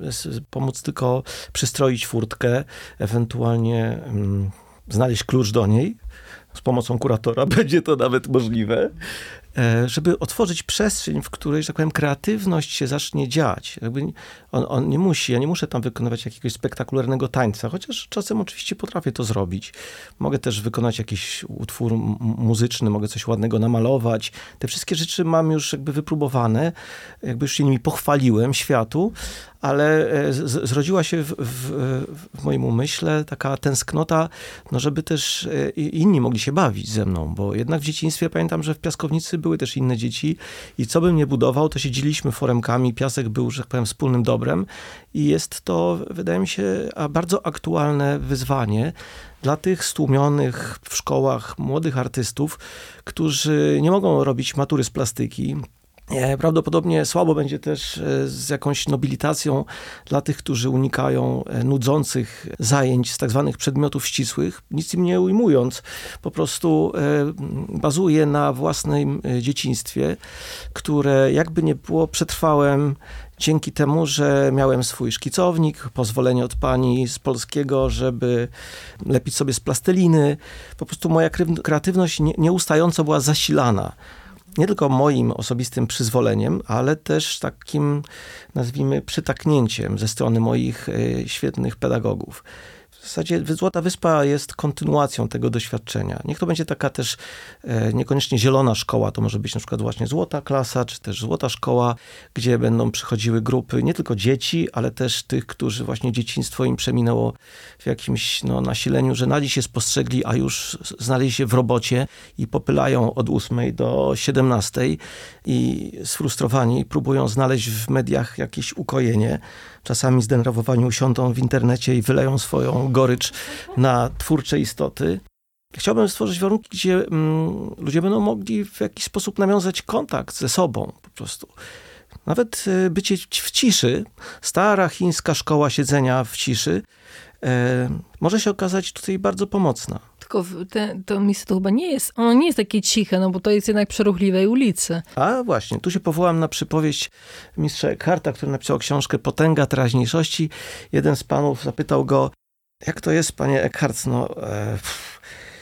pomóc tylko przystroić furtkę, ewentualnie znaleźć klucz do niej. Z pomocą kuratora będzie to nawet możliwe, żeby otworzyć przestrzeń, w której, że tak powiem, kreatywność się zacznie dziać. Jakby on nie musi, ja nie muszę tam wykonywać jakiegoś spektakularnego tańca, chociaż czasem oczywiście potrafię to zrobić. Mogę też wykonać jakiś utwór muzyczny, mogę coś ładnego namalować. Te wszystkie rzeczy mam już jakby wypróbowane, jakby już się nimi pochwaliłem światu, ale zrodziła się w moim umyśle taka tęsknota, no żeby też inni mogli się bawić ze mną, bo jednak w dzieciństwie pamiętam, że w piaskownicy były też inne dzieci i co bym nie budował, to się dzieliliśmy foremkami, piasek był, że tak powiem, wspólnym dobrem i jest to, wydaje mi się, bardzo aktualne wyzwanie dla tych stłumionych w szkołach młodych artystów, którzy nie mogą robić matury z plastyki, Prawdopodobnie słabo będzie też z jakąś nobilitacją dla tych, którzy unikają nudzących zajęć z tak zwanych przedmiotów ścisłych, nic im nie ujmując. Po prostu bazuje na własnym dzieciństwie, które jakby nie było, przetrwałem dzięki temu, że miałem swój szkicownik, pozwolenie od pani z polskiego, żeby lepić sobie z plasteliny. Po prostu moja kreatywność nieustająco była zasilana. Nie tylko moim osobistym przyzwoleniem, ale też takim, nazwijmy, przytaknięciem ze strony moich świetnych pedagogów. W zasadzie Złota Wyspa jest kontynuacją tego doświadczenia. Niech to będzie taka też niekoniecznie zielona szkoła, to może być na przykład właśnie złota klasa, czy też złota szkoła, gdzie będą przychodziły grupy nie tylko dzieci, ale też tych, którzy właśnie dzieciństwo im przeminęło w jakimś nasileniu, że na dziś je spostrzegli, a już znaleźli się w robocie i popylają od 8 do 17 i sfrustrowani próbują znaleźć w mediach jakieś ukojenie. Czasami zdenerwowani usiądą w internecie i wyleją swoją gorycz na twórcze istoty. Chciałbym stworzyć warunki, gdzie ludzie będą mogli w jakiś sposób nawiązać kontakt ze sobą po prostu. Nawet bycie w ciszy, stara chińska szkoła siedzenia w ciszy, może się okazać tutaj bardzo pomocna. Tylko to miejsce to chyba nie jest, ono nie jest takie ciche, bo to jest jednak przeruchliwej ulicy. A właśnie, tu się powołam na przypowieść mistrza Eckharta, który napisał książkę Potęga teraźniejszości. Jeden z panów zapytał go, jak to jest, panie Eckhart,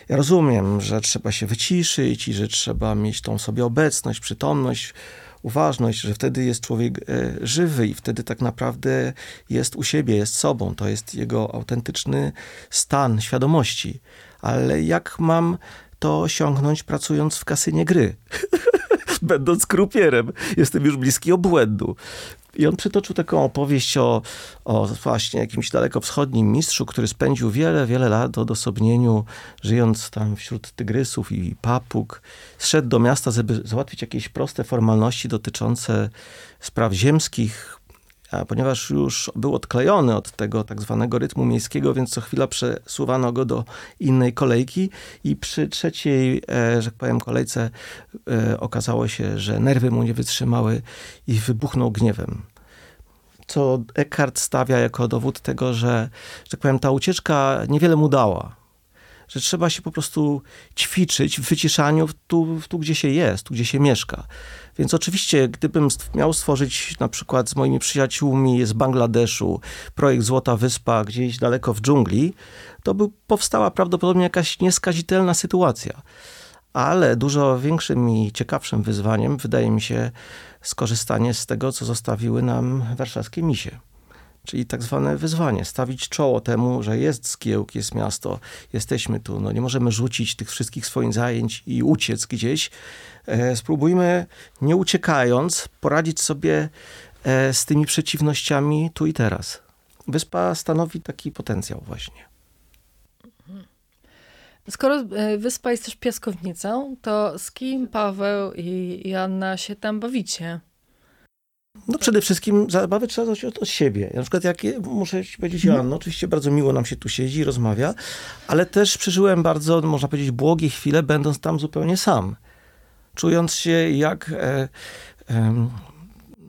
ja rozumiem, że trzeba się wyciszyć i że trzeba mieć tą sobie obecność, przytomność, uważność, że wtedy jest człowiek żywy i wtedy tak naprawdę jest u siebie, jest sobą. To jest jego autentyczny stan świadomości. Ale jak mam to osiągnąć, pracując w kasynie gry? Będąc krupierem. Jestem już bliski obłędu. I on przytoczył taką opowieść o właśnie jakimś dalekowschodnim mistrzu, który spędził wiele, wiele lat w odosobnieniu, żyjąc tam wśród tygrysów i papug. Zszedł do miasta, żeby załatwić jakieś proste formalności dotyczące spraw ziemskich, a ponieważ już był odklejony od tego tak zwanego rytmu miejskiego, więc co chwila przesuwano go do innej kolejki i przy trzeciej, że tak powiem, kolejce okazało się, że nerwy mu nie wytrzymały i wybuchnął gniewem. Co Eckhart stawia jako dowód tego, że tak powiem, ta ucieczka niewiele mu dała. Że trzeba się po prostu ćwiczyć w wyciszaniu tu, gdzie się jest, tu, gdzie się mieszka. Więc oczywiście, gdybym miał stworzyć na przykład z moimi przyjaciółmi z Bangladeszu projekt Złota Wyspa gdzieś daleko w dżungli, to by powstała prawdopodobnie jakaś nieskazitelna sytuacja. Ale dużo większym i ciekawszym wyzwaniem wydaje mi się skorzystanie z tego, co zostawiły nam warszawskie misie. Czyli tak zwane wyzwanie, stawić czoło temu, że jest Zgiełk, jest miasto, jesteśmy tu, nie możemy rzucić tych wszystkich swoich zajęć i uciec gdzieś. Spróbujmy, nie uciekając, poradzić sobie z tymi przeciwnościami tu i teraz. Wyspa stanowi taki potencjał właśnie. Skoro wyspa jest też piaskownicą, to z kim Paweł i Joanna się tam bawicie? Przede wszystkim zabawy trzeba zacząć od siebie. Na przykład jak muszę ci powiedzieć, Joanno, oczywiście bardzo miło nam się tu siedzi i rozmawia, ale też przeżyłem bardzo, można powiedzieć, błogie chwile, będąc tam zupełnie sam. Czując się jak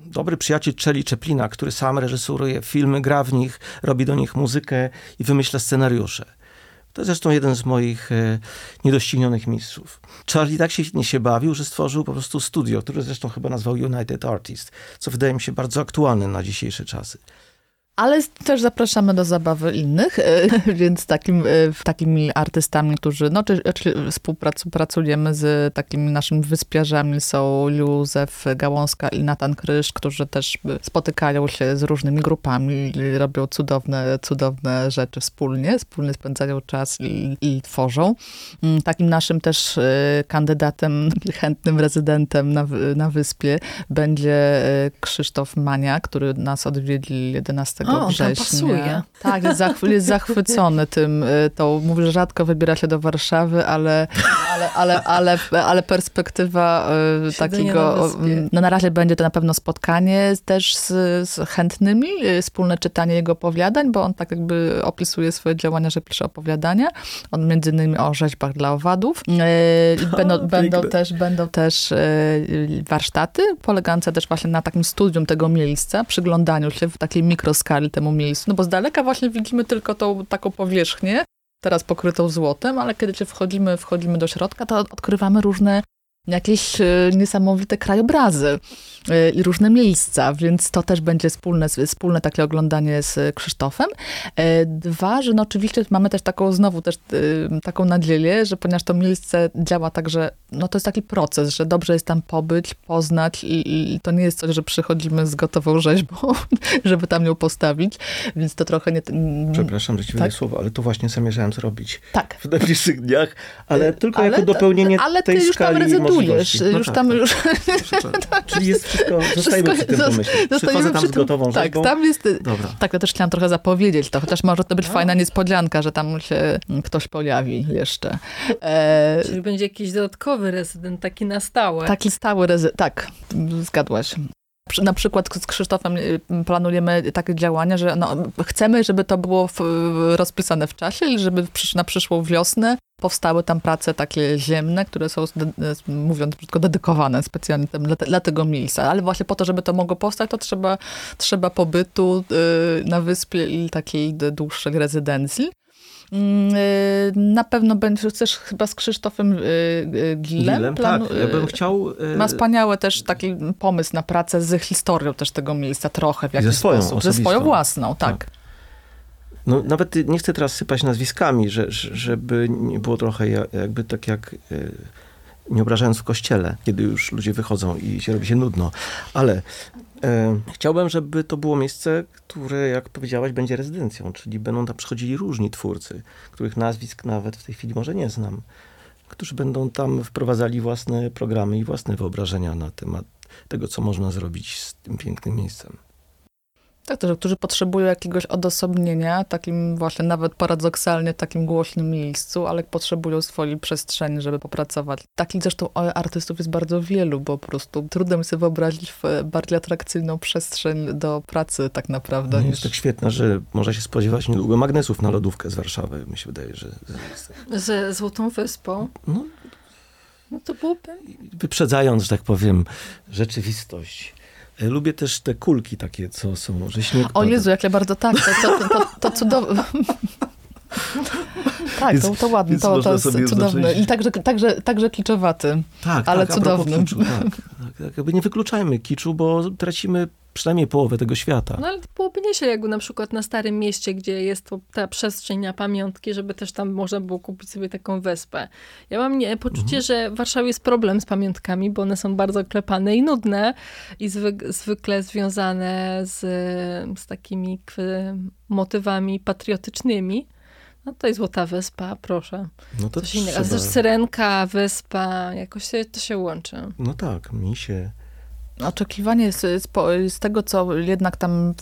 dobry przyjaciel Charlie Chaplina, który sam reżyseruje filmy, gra w nich, robi do nich muzykę i wymyśla scenariusze. To jest zresztą jeden z moich niedoścignionych mistrzów. Charlie tak się bawił, że stworzył po prostu studio, które zresztą chyba nazwał United Artists, co wydaje mi się bardzo aktualne na dzisiejsze czasy. Ale też zapraszamy do zabawy innych, więc takimi artystami, którzy, współpracujemy z takimi naszymi wyspiarzami, są Józef Gałązka i Natan Krysz, którzy też spotykają się z różnymi grupami i robią cudowne rzeczy wspólnie spędzają czas i tworzą. Takim naszym też kandydatem, chętnym rezydentem na wyspie będzie Krzysztof Mania, który nas odwiedzi 11 września. Tak, jest zachwycony tym. Mówi, że rzadko wybiera się do Warszawy, ale Ale perspektywa takiego... No na razie będzie to na pewno spotkanie też z chętnymi, wspólne czytanie jego opowiadań, bo on tak jakby opisuje swoje działania, że pisze opowiadania. On między innymi o rzeźbach dla owadów. Będą też warsztaty polegające też właśnie na takim studium tego miejsca, przyglądaniu się w takiej mikroskali temu miejscu. No bo z daleka właśnie widzimy tylko tą taką powierzchnię, teraz pokrytą złotem, ale kiedy się wchodzimy do środka, to odkrywamy różne jakieś niesamowite krajobrazy i różne miejsca, więc to też będzie wspólne takie oglądanie z Krzysztofem. Dwa, że no oczywiście mamy też taką nadzieję, że ponieważ to miejsce działa tak, że no to jest taki proces, że dobrze jest tam pobyć, poznać i to nie jest coś, że przychodzimy z gotową rzeźbą, żeby tam ją postawić, więc to trochę nie... Przepraszam, że ci wydaję słowo, ale to właśnie zamierzałem zrobić w najbliższych dniach, ale tylko jako dopełnienie tej skali. Czyli jest wszystko, zostajemy przy tym pomyśle. Przychodzę tam z gotową rzeczą. Tak, tam jest... Dobra. Tak, ja też chciałam trochę zapowiedzieć to, chociaż może to być fajna niespodzianka, że tam się ktoś pojawi jeszcze. Czyli będzie jakiś dodatkowy rezydent, taki na stałe. Taki stały rezydent, tak, zgadłaś. Na przykład z Krzysztofem planujemy takie działania, że no, chcemy, żeby to było rozpisane w czasie i żeby na przyszłą wiosnę powstały tam prace takie ziemne, które są, mówiąc brzydko, dedykowane specjalnie dla tego miejsca. Ale właśnie po to, żeby to mogło powstać, to trzeba pobytu na wyspie i takiej dłuższej rezydencji. Na pewno będziesz też chyba z Krzysztofem Gilem. Tak, ja bym chciał... Ma wspaniały też taki pomysł na pracę z historią też tego miejsca trochę w jakiś sposób. Ze swoją własną, tak. No, nawet nie chcę teraz sypać nazwiskami, żeby nie było trochę jakby tak jak... Nie obrażając w kościele, kiedy już ludzie wychodzą i robi się nudno. Ale chciałbym, żeby to było miejsce, które, jak powiedziałaś, będzie rezydencją. Czyli będą tam przychodzili różni twórcy, których nazwisk nawet w tej chwili może nie znam, którzy będą tam wprowadzali własne programy i własne wyobrażenia na temat tego, co można zrobić z tym pięknym miejscem. Tak, to, że którzy potrzebują jakiegoś odosobnienia, takim właśnie nawet paradoksalnie takim głośnym miejscu, ale potrzebują swojej przestrzeni, żeby popracować. Takich zresztą artystów jest bardzo wielu, bo po prostu trudno mi sobie wyobrazić bardziej atrakcyjną przestrzeń do pracy tak naprawdę. No jest tak świetna, że można się spodziewać niedługo magnesów na lodówkę z Warszawy, mi się wydaje, że... Ze Złotą Wyspą? No to byłoby... Wyprzedzając, że tak powiem, rzeczywistość... Lubię też te kulki takie, co są, że śnieg... O Jezu, jak ja bardzo tak, to cudowne. Tak, to ładne, to jest cudowne. I także kiczowaty, tak, ale tak, cudowny. Kiczu, tak, jakby nie wykluczajmy kiczu, bo tracimy przynajmniej połowę tego świata. No ale byłoby nieźle, jakby na przykład na Starym Mieście, gdzie jest ta przestrzeń na pamiątki, żeby też tam można było kupić sobie taką wyspę. Ja mam poczucie, że w Warszawie jest problem z pamiątkami, bo one są bardzo klepane i nudne i zwykle związane z takimi motywami patriotycznymi. No to jest Złota Wyspa, proszę. No to coś innego. A też Syrenka, wyspa, jakoś to się łączy. No tak, mi się... Oczekiwanie z tego, co jednak tam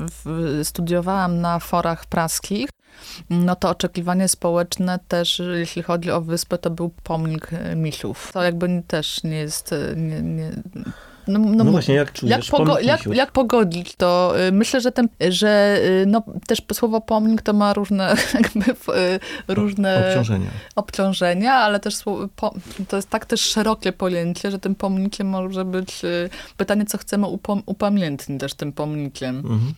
studiowałam na forach praskich, no to oczekiwanie społeczne też, jeśli chodzi o wyspę, to był pomnik misiów. To jakby też nie jest... No właśnie, jak czujesz jak pogodzić to? Myślę, że też słowo pomnik to ma różne różne obciążenia, ale też to jest tak też szerokie pojęcie, że tym pomnikiem może być pytanie, co chcemy upamiętnić też tym pomnikiem. Mhm.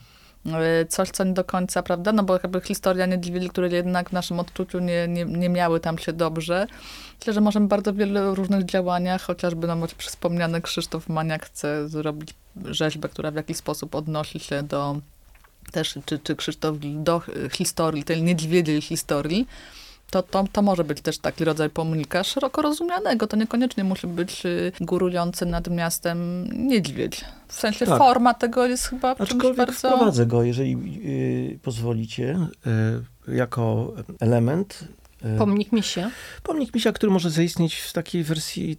Coś, co nie do końca, prawda? No bo jakby historia niedźwiedzi, które jednak w naszym odczuciu nie miały tam się dobrze. Myślę, że możemy bardzo wiele różnych działaniach, chociażby nam wspomniany Krzysztof Mania chce zrobić rzeźbę, która w jakiś sposób odnosi się do też, czy Krzysztof do historii, tej niedźwiedziej historii. To może być też taki rodzaj pomnika szeroko rozumianego. To niekoniecznie musi być górujący nad miastem niedźwiedź. W sensie tak. Forma tego jest chyba czymś bardzo... Wprowadzę go, jeżeli pozwolicie, jako element Pomnik misia. Pomnik misia, który może zaistnieć w takiej wersji,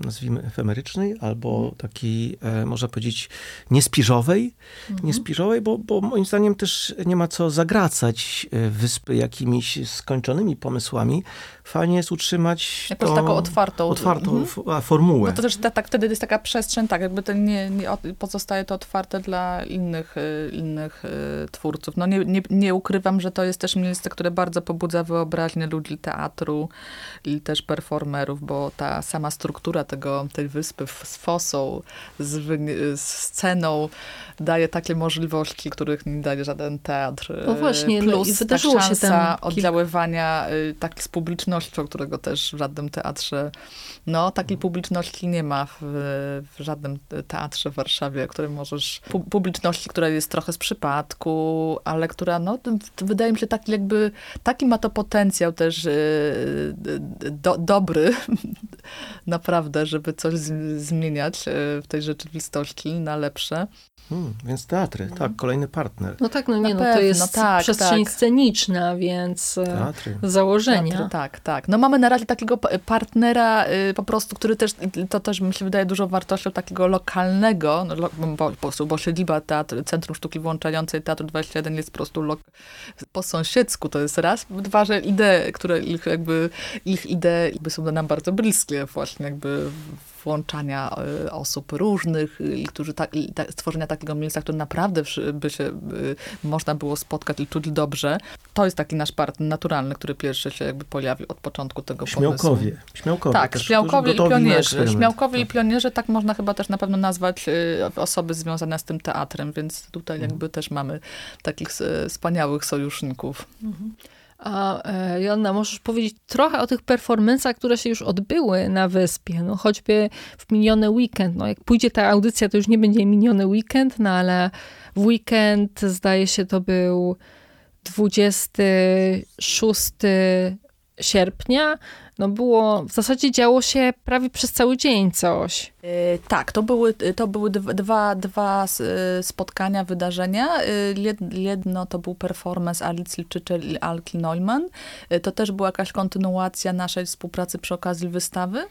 nazwijmy, efemerycznej, albo takiej, można powiedzieć, niespiżowej. Niespiżowej, bo moim zdaniem też nie ma co zagracać wyspy jakimiś skończonymi pomysłami. Fajnie jest utrzymać jakoś tą taką otwartą formułę. No to też tak, wtedy jest taka przestrzeń, tak jakby to nie pozostaje to otwarte dla innych twórców. No nie ukrywam, że to jest też miejsce, które bardzo pobudza wyobraźnię ludzi teatru i też performerów, bo ta sama struktura tej wyspy z fosą, z sceną daje takie możliwości, których nie daje żaden teatr. No właśnie, plus no i wydarzyło się tam oddziaływania tak z publicznością, którego też w żadnym teatrze, no takiej publiczności nie ma w żadnym teatrze w Warszawie, której możesz, publiczności, która jest trochę z przypadku, ale która, no wydaje mi się taki ma to potencjał też dobry, naprawdę, żeby coś zmieniać w tej rzeczywistości na lepsze. Więc teatry, tak, kolejny partner. No tak, to jest przestrzeń sceniczna, więc założenia. Teatry, tak. No mamy na razie takiego partnera po prostu, który też, to też mi się wydaje dużą wartością takiego lokalnego, bo siedziba Centrum Sztuki Włączającej, Teatru 21 jest po prostu po sąsiedzku, to jest raz. Dwa, że idee, które ich idee są nam bardzo bliskie właśnie jakby włączania osób różnych, którzy stworzenia takiego miejsca, które naprawdę by się można było spotkać i czuć dobrze. To jest taki nasz partner naturalny, który pierwszy się jakby pojawił od początku tego pomysłu. Śmiałkowie. Tak, śmiałkowie i pionierzy. Śmiałkowie i pionierzy, tak można chyba też na pewno nazwać osoby związane z tym teatrem, więc tutaj jakby też mamy takich wspaniałych sojuszników. Mhm. A Joanna, możesz powiedzieć trochę o tych performancach, które się już odbyły na wyspie, no choćby w miniony weekend. No, jak pójdzie ta audycja, to już nie będzie miniony weekend, no ale w weekend zdaje się to był 26 sierpnia. No było, w zasadzie działo się prawie przez cały dzień coś. Tak, to były dwa spotkania, wydarzenia. Jedno to był performance Alicji Czyczel i Alki Neumann. To też była jakaś kontynuacja naszej współpracy przy okazji wystawy.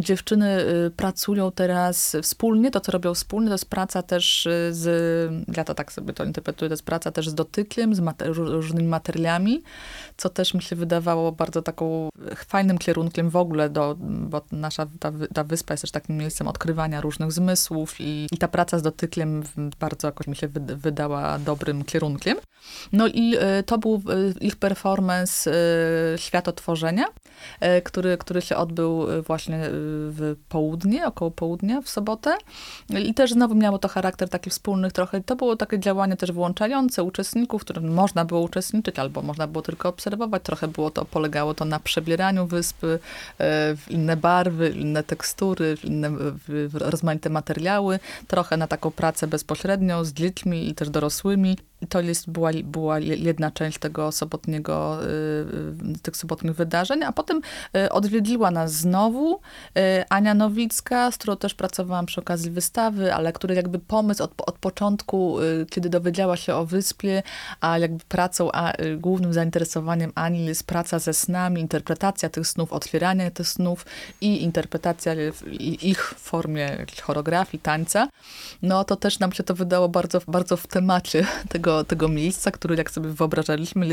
Dziewczyny pracują teraz wspólnie, to co robią wspólnie, to jest praca też ja to tak sobie to interpretuję, to jest praca też z dotykiem, z różnymi materiałami, co też mi się wydawało bardzo taką fajnym kierunkiem w ogóle, bo nasza ta wyspa jest też takim miejscem odkrywania różnych zmysłów i ta praca z dotykiem bardzo jakoś mi się wydała dobrym kierunkiem. No i to był ich performance Światotworzenia, który się odbył właśnie około południa w sobotę. I też znowu miało to charakter taki wspólnych trochę. To było takie działanie też włączające uczestników, w którym można było uczestniczyć albo można było tylko obserwować. Trochę polegało to na przebieraniu wyspy w inne barwy, inne tekstury, w rozmaite materiały. Trochę na taką pracę bezpośrednią z dziećmi i też dorosłymi. I to była jedna część tych sobotnich wydarzeń, a potem odwiedziła nas znowu Ania Nowicka, z którą też pracowałam przy okazji wystawy, ale który jakby pomysł od początku, kiedy dowiedziała się o wyspie, a jakby głównym zainteresowaniem Ani jest praca ze snami, interpretacja tych snów, otwieranie tych snów i interpretacja ich w formie choreografii, tańca. No to też nam się to wydało bardzo, bardzo w temacie tego miejsca, który, jak sobie wyobrażaliśmy,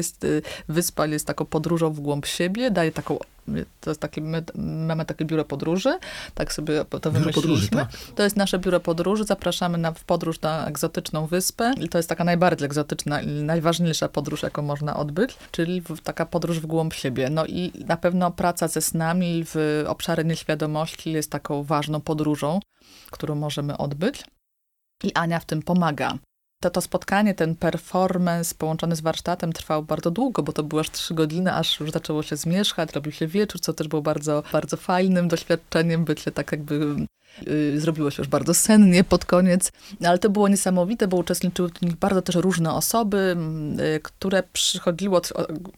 wyspa jest taką podróżą w głąb siebie, daje taką, to jest takie, mamy takie biuro podróży, tak sobie to wymyśliliśmy. Tak. To jest nasze biuro podróży, zapraszamy w podróż na egzotyczną wyspę i to jest taka najbardziej egzotyczna i najważniejsza podróż, jaką można odbyć, czyli taka podróż w głąb siebie. No i na pewno praca ze snami w obszarze nieświadomości jest taką ważną podróżą, którą możemy odbyć i Ania w tym pomaga. To spotkanie, ten performance połączony z warsztatem trwał bardzo długo, bo to było aż 3 godziny, aż już zaczęło się zmierzchać, robił się wieczór, co też było bardzo, bardzo fajnym doświadczeniem, bycie tak jakby zrobiło się już bardzo sennie pod koniec, ale to było niesamowite, bo uczestniczyły w nich bardzo też różne osoby, które przychodziły,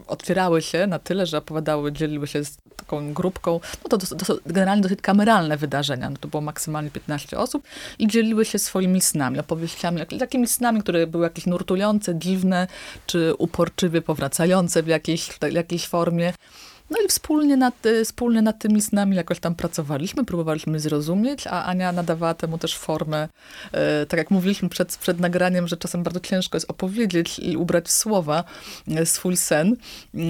otwierały się na tyle, że opowiadały, dzieliły się taką grupką, no to generalnie dosyć kameralne wydarzenia, no to było maksymalnie 15 osób i dzieliły się swoimi snami, opowieściami, takimi snami, które były jakieś nurtujące, dziwne, czy uporczywie powracające w jakiejś formie. No i wspólnie nad tymi snami jakoś tam pracowaliśmy, próbowaliśmy zrozumieć, a Ania nadawała temu też formę, tak jak mówiliśmy przed nagraniem, że czasem bardzo ciężko jest opowiedzieć i ubrać w słowa swój sen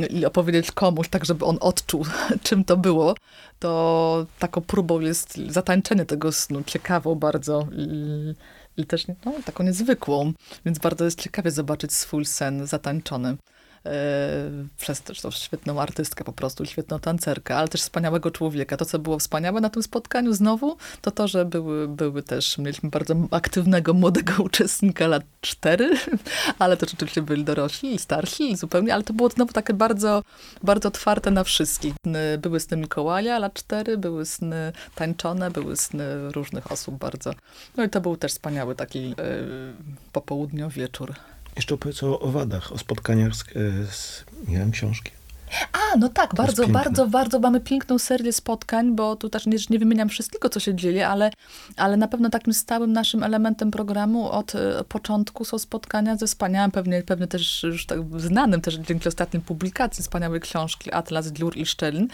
i opowiedzieć komuś tak, żeby on odczuł, czym to było. To taką próbą jest zatańczenie tego snu, ciekawą bardzo i też no, taką niezwykłą, więc bardzo jest ciekawie zobaczyć swój sen zatańczony przez też świetną artystkę po prostu, świetną tancerkę, ale też wspaniałego człowieka. To, co było wspaniałe na tym spotkaniu znowu, to to, że mieliśmy bardzo aktywnego, młodego uczestnika lat 4, ale też oczywiście byli dorośli i starsi i zupełnie, ale to było znowu takie bardzo, bardzo otwarte na wszystkich. Były sny Mikołaja lat 4, były sny tańczone, były sny różnych osób bardzo. No i to był też wspaniały taki popołudniowy wieczór. Jeszcze opowiedz o owadach, o spotkaniach z Mirem Książkiem. A, no tak, bardzo mamy piękną serię spotkań, bo tu też nie wymieniam wszystkiego, co się dzieje, ale na pewno takim stałym naszym elementem programu od początku są spotkania ze wspaniałym, pewnie też już tak znanym też dzięki ostatniej publikacji wspaniałej książki Atlas Dziur i Szczelin,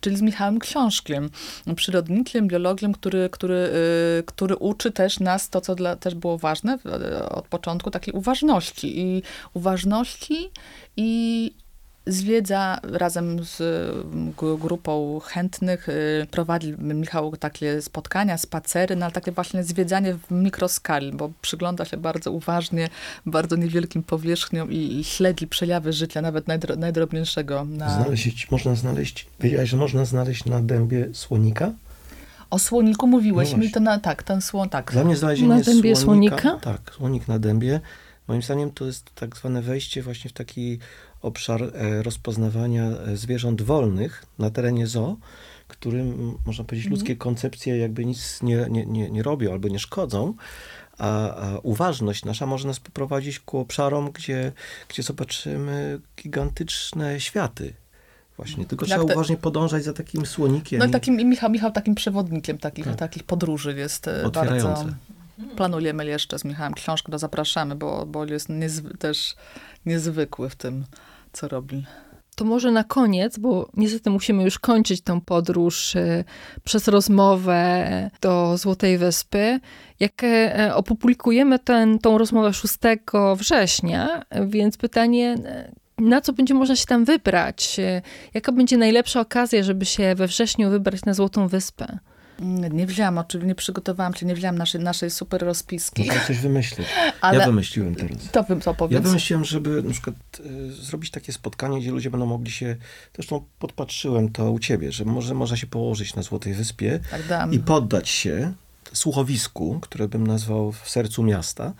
czyli z Michałem Książkiem, przyrodnikiem, biologiem, który uczy też nas to, co też było ważne od początku, takiej uważności i zwiedza razem z grupą chętnych. Prowadzi Michał takie spotkania, spacery, ale takie właśnie zwiedzanie w mikroskali, bo przygląda się bardzo uważnie, bardzo niewielkim powierzchniom i śledzi przejawy życia, nawet najdrobniejszego. Wiedziałeś, że można znaleźć na dębie słonika? O słoniku mówiłeś mi, to ten słonik. Dla mnie znalezienie słonika? Tak, słonik na dębie. Moim zdaniem to jest tak zwane wejście właśnie w taki obszar rozpoznawania zwierząt wolnych na terenie zoo, którym, można powiedzieć, ludzkie koncepcje jakby nic nie robią albo nie szkodzą, a uważność nasza może nas poprowadzić ku obszarom, gdzie zobaczymy gigantyczne światy. Właśnie, tylko trzeba uważnie podążać za takim słonikiem. No i Michał takim przewodnikiem takich podróży jest otwierające. Bardzo... Planujemy jeszcze z Michałem książkę, to zapraszamy, bo jest też niezwykły w tym, co robi. To może na koniec, bo niestety musimy już kończyć tą podróż przez rozmowę do Złotej Wyspy. Jak opublikujemy tą rozmowę 6 września, więc pytanie... Na co będzie można się tam wybrać? Jaka będzie najlepsza okazja, żeby się we wrześniu wybrać na Złotą Wyspę? Nie przygotowałam się, nie wzięłam naszej super rozpiski. Mogę coś wymyślić. Ale ja wymyśliłem teraz. Ja wymyśliłem, żeby na przykład zrobić takie spotkanie, gdzie ludzie będą mogli się... Zresztą podpatrzyłem to u ciebie, że można się położyć na Złotej Wyspie i poddać się słuchowisku, które bym nazwał w sercu miasta.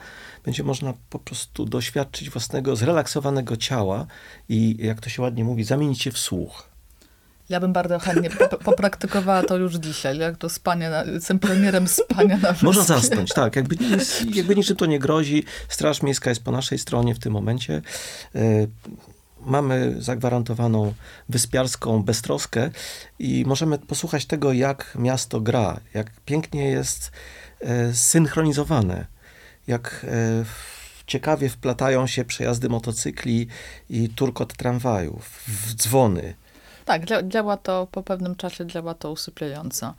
Będzie można po prostu doświadczyć własnego zrelaksowanego ciała i, jak to się ładnie mówi, zamienić się w słuch. Ja bym bardzo chętnie popraktykowała to już dzisiaj, jak to jestem premierem spania na wyspie. Można zasnąć, tak. Jakby niczym to nie grozi. Straż Miejska jest po naszej stronie w tym momencie. Mamy zagwarantowaną wyspiarską beztroskę i możemy posłuchać tego, jak miasto gra, jak pięknie jest synchronizowane, jak ciekawie wplatają się przejazdy motocykli i turkot tramwajów w dzwony. Tak, po pewnym czasie działa to usypiająco.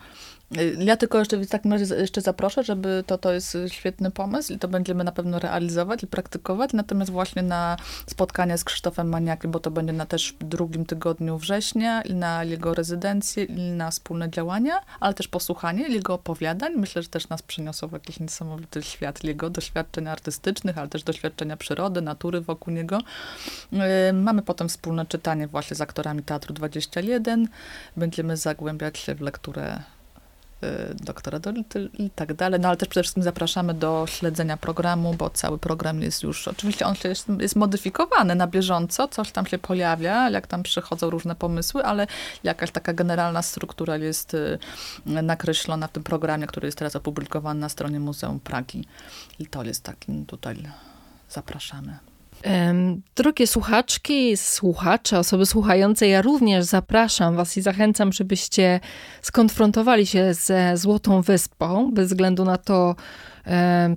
Ja tylko jeszcze w takim razie zaproszę, żeby to jest świetny pomysł i to będziemy na pewno realizować i praktykować, natomiast właśnie na spotkanie z Krzysztofem Maniakiem, bo to będzie na też drugim tygodniu września i na jego rezydencję i na wspólne działania, ale też posłuchanie jego opowiadań. Myślę, że też nas przyniosło w jakiś niesamowity świat jego doświadczeń artystycznych, ale też doświadczenia przyrody, natury wokół niego. Mamy potem wspólne czytanie właśnie z aktorami Teatru 21. Będziemy zagłębiać się w lekturę Doktora Dolittle i tak dalej. No ale też przede wszystkim zapraszamy do śledzenia programu, bo cały program jest już, oczywiście on jest modyfikowany na bieżąco, coś tam się pojawia, jak tam przychodzą różne pomysły, ale jakaś taka generalna struktura jest nakreślona w tym programie, który jest teraz opublikowany na stronie Muzeum Pragi. I to jest takim tutaj zapraszamy. Drogie słuchaczki, słuchacze, osoby słuchające, ja również zapraszam was i zachęcam, żebyście skonfrontowali się ze Złotą Wyspą, bez względu na to,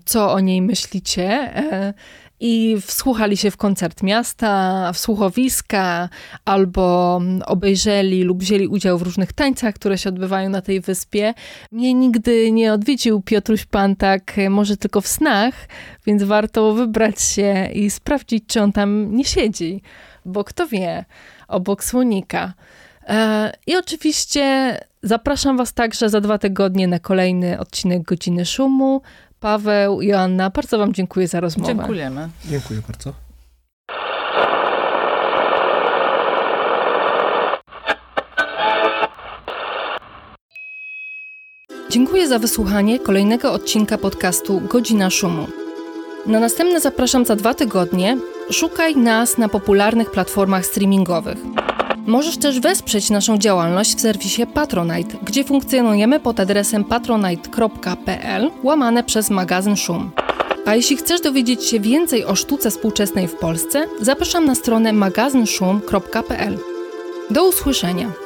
co o niej myślicie, i wsłuchali się w koncert miasta, w słuchowiska, albo obejrzeli lub wzięli udział w różnych tańcach, które się odbywają na tej wyspie. Mnie nigdy nie odwiedził Piotruś Pantak, może tylko w snach, więc warto wybrać się i sprawdzić, czy on tam nie siedzi, bo kto wie, obok słonika. I oczywiście zapraszam was także za 2 tygodnie na kolejny odcinek Godziny Szumu. Paweł, Joanna, bardzo wam dziękuję za rozmowę. Dziękujemy. Dziękuję bardzo. Dziękuję za wysłuchanie kolejnego odcinka podcastu Godzina Szumu. Na następne zapraszam za 2 tygodnie. Szukaj nas na popularnych platformach streamingowych. Możesz też wesprzeć naszą działalność w serwisie Patronite, gdzie funkcjonujemy pod adresem patronite.pl/magazyn Szum. A jeśli chcesz dowiedzieć się więcej o sztuce współczesnej w Polsce, zapraszam na stronę magazynszum.pl. Do usłyszenia!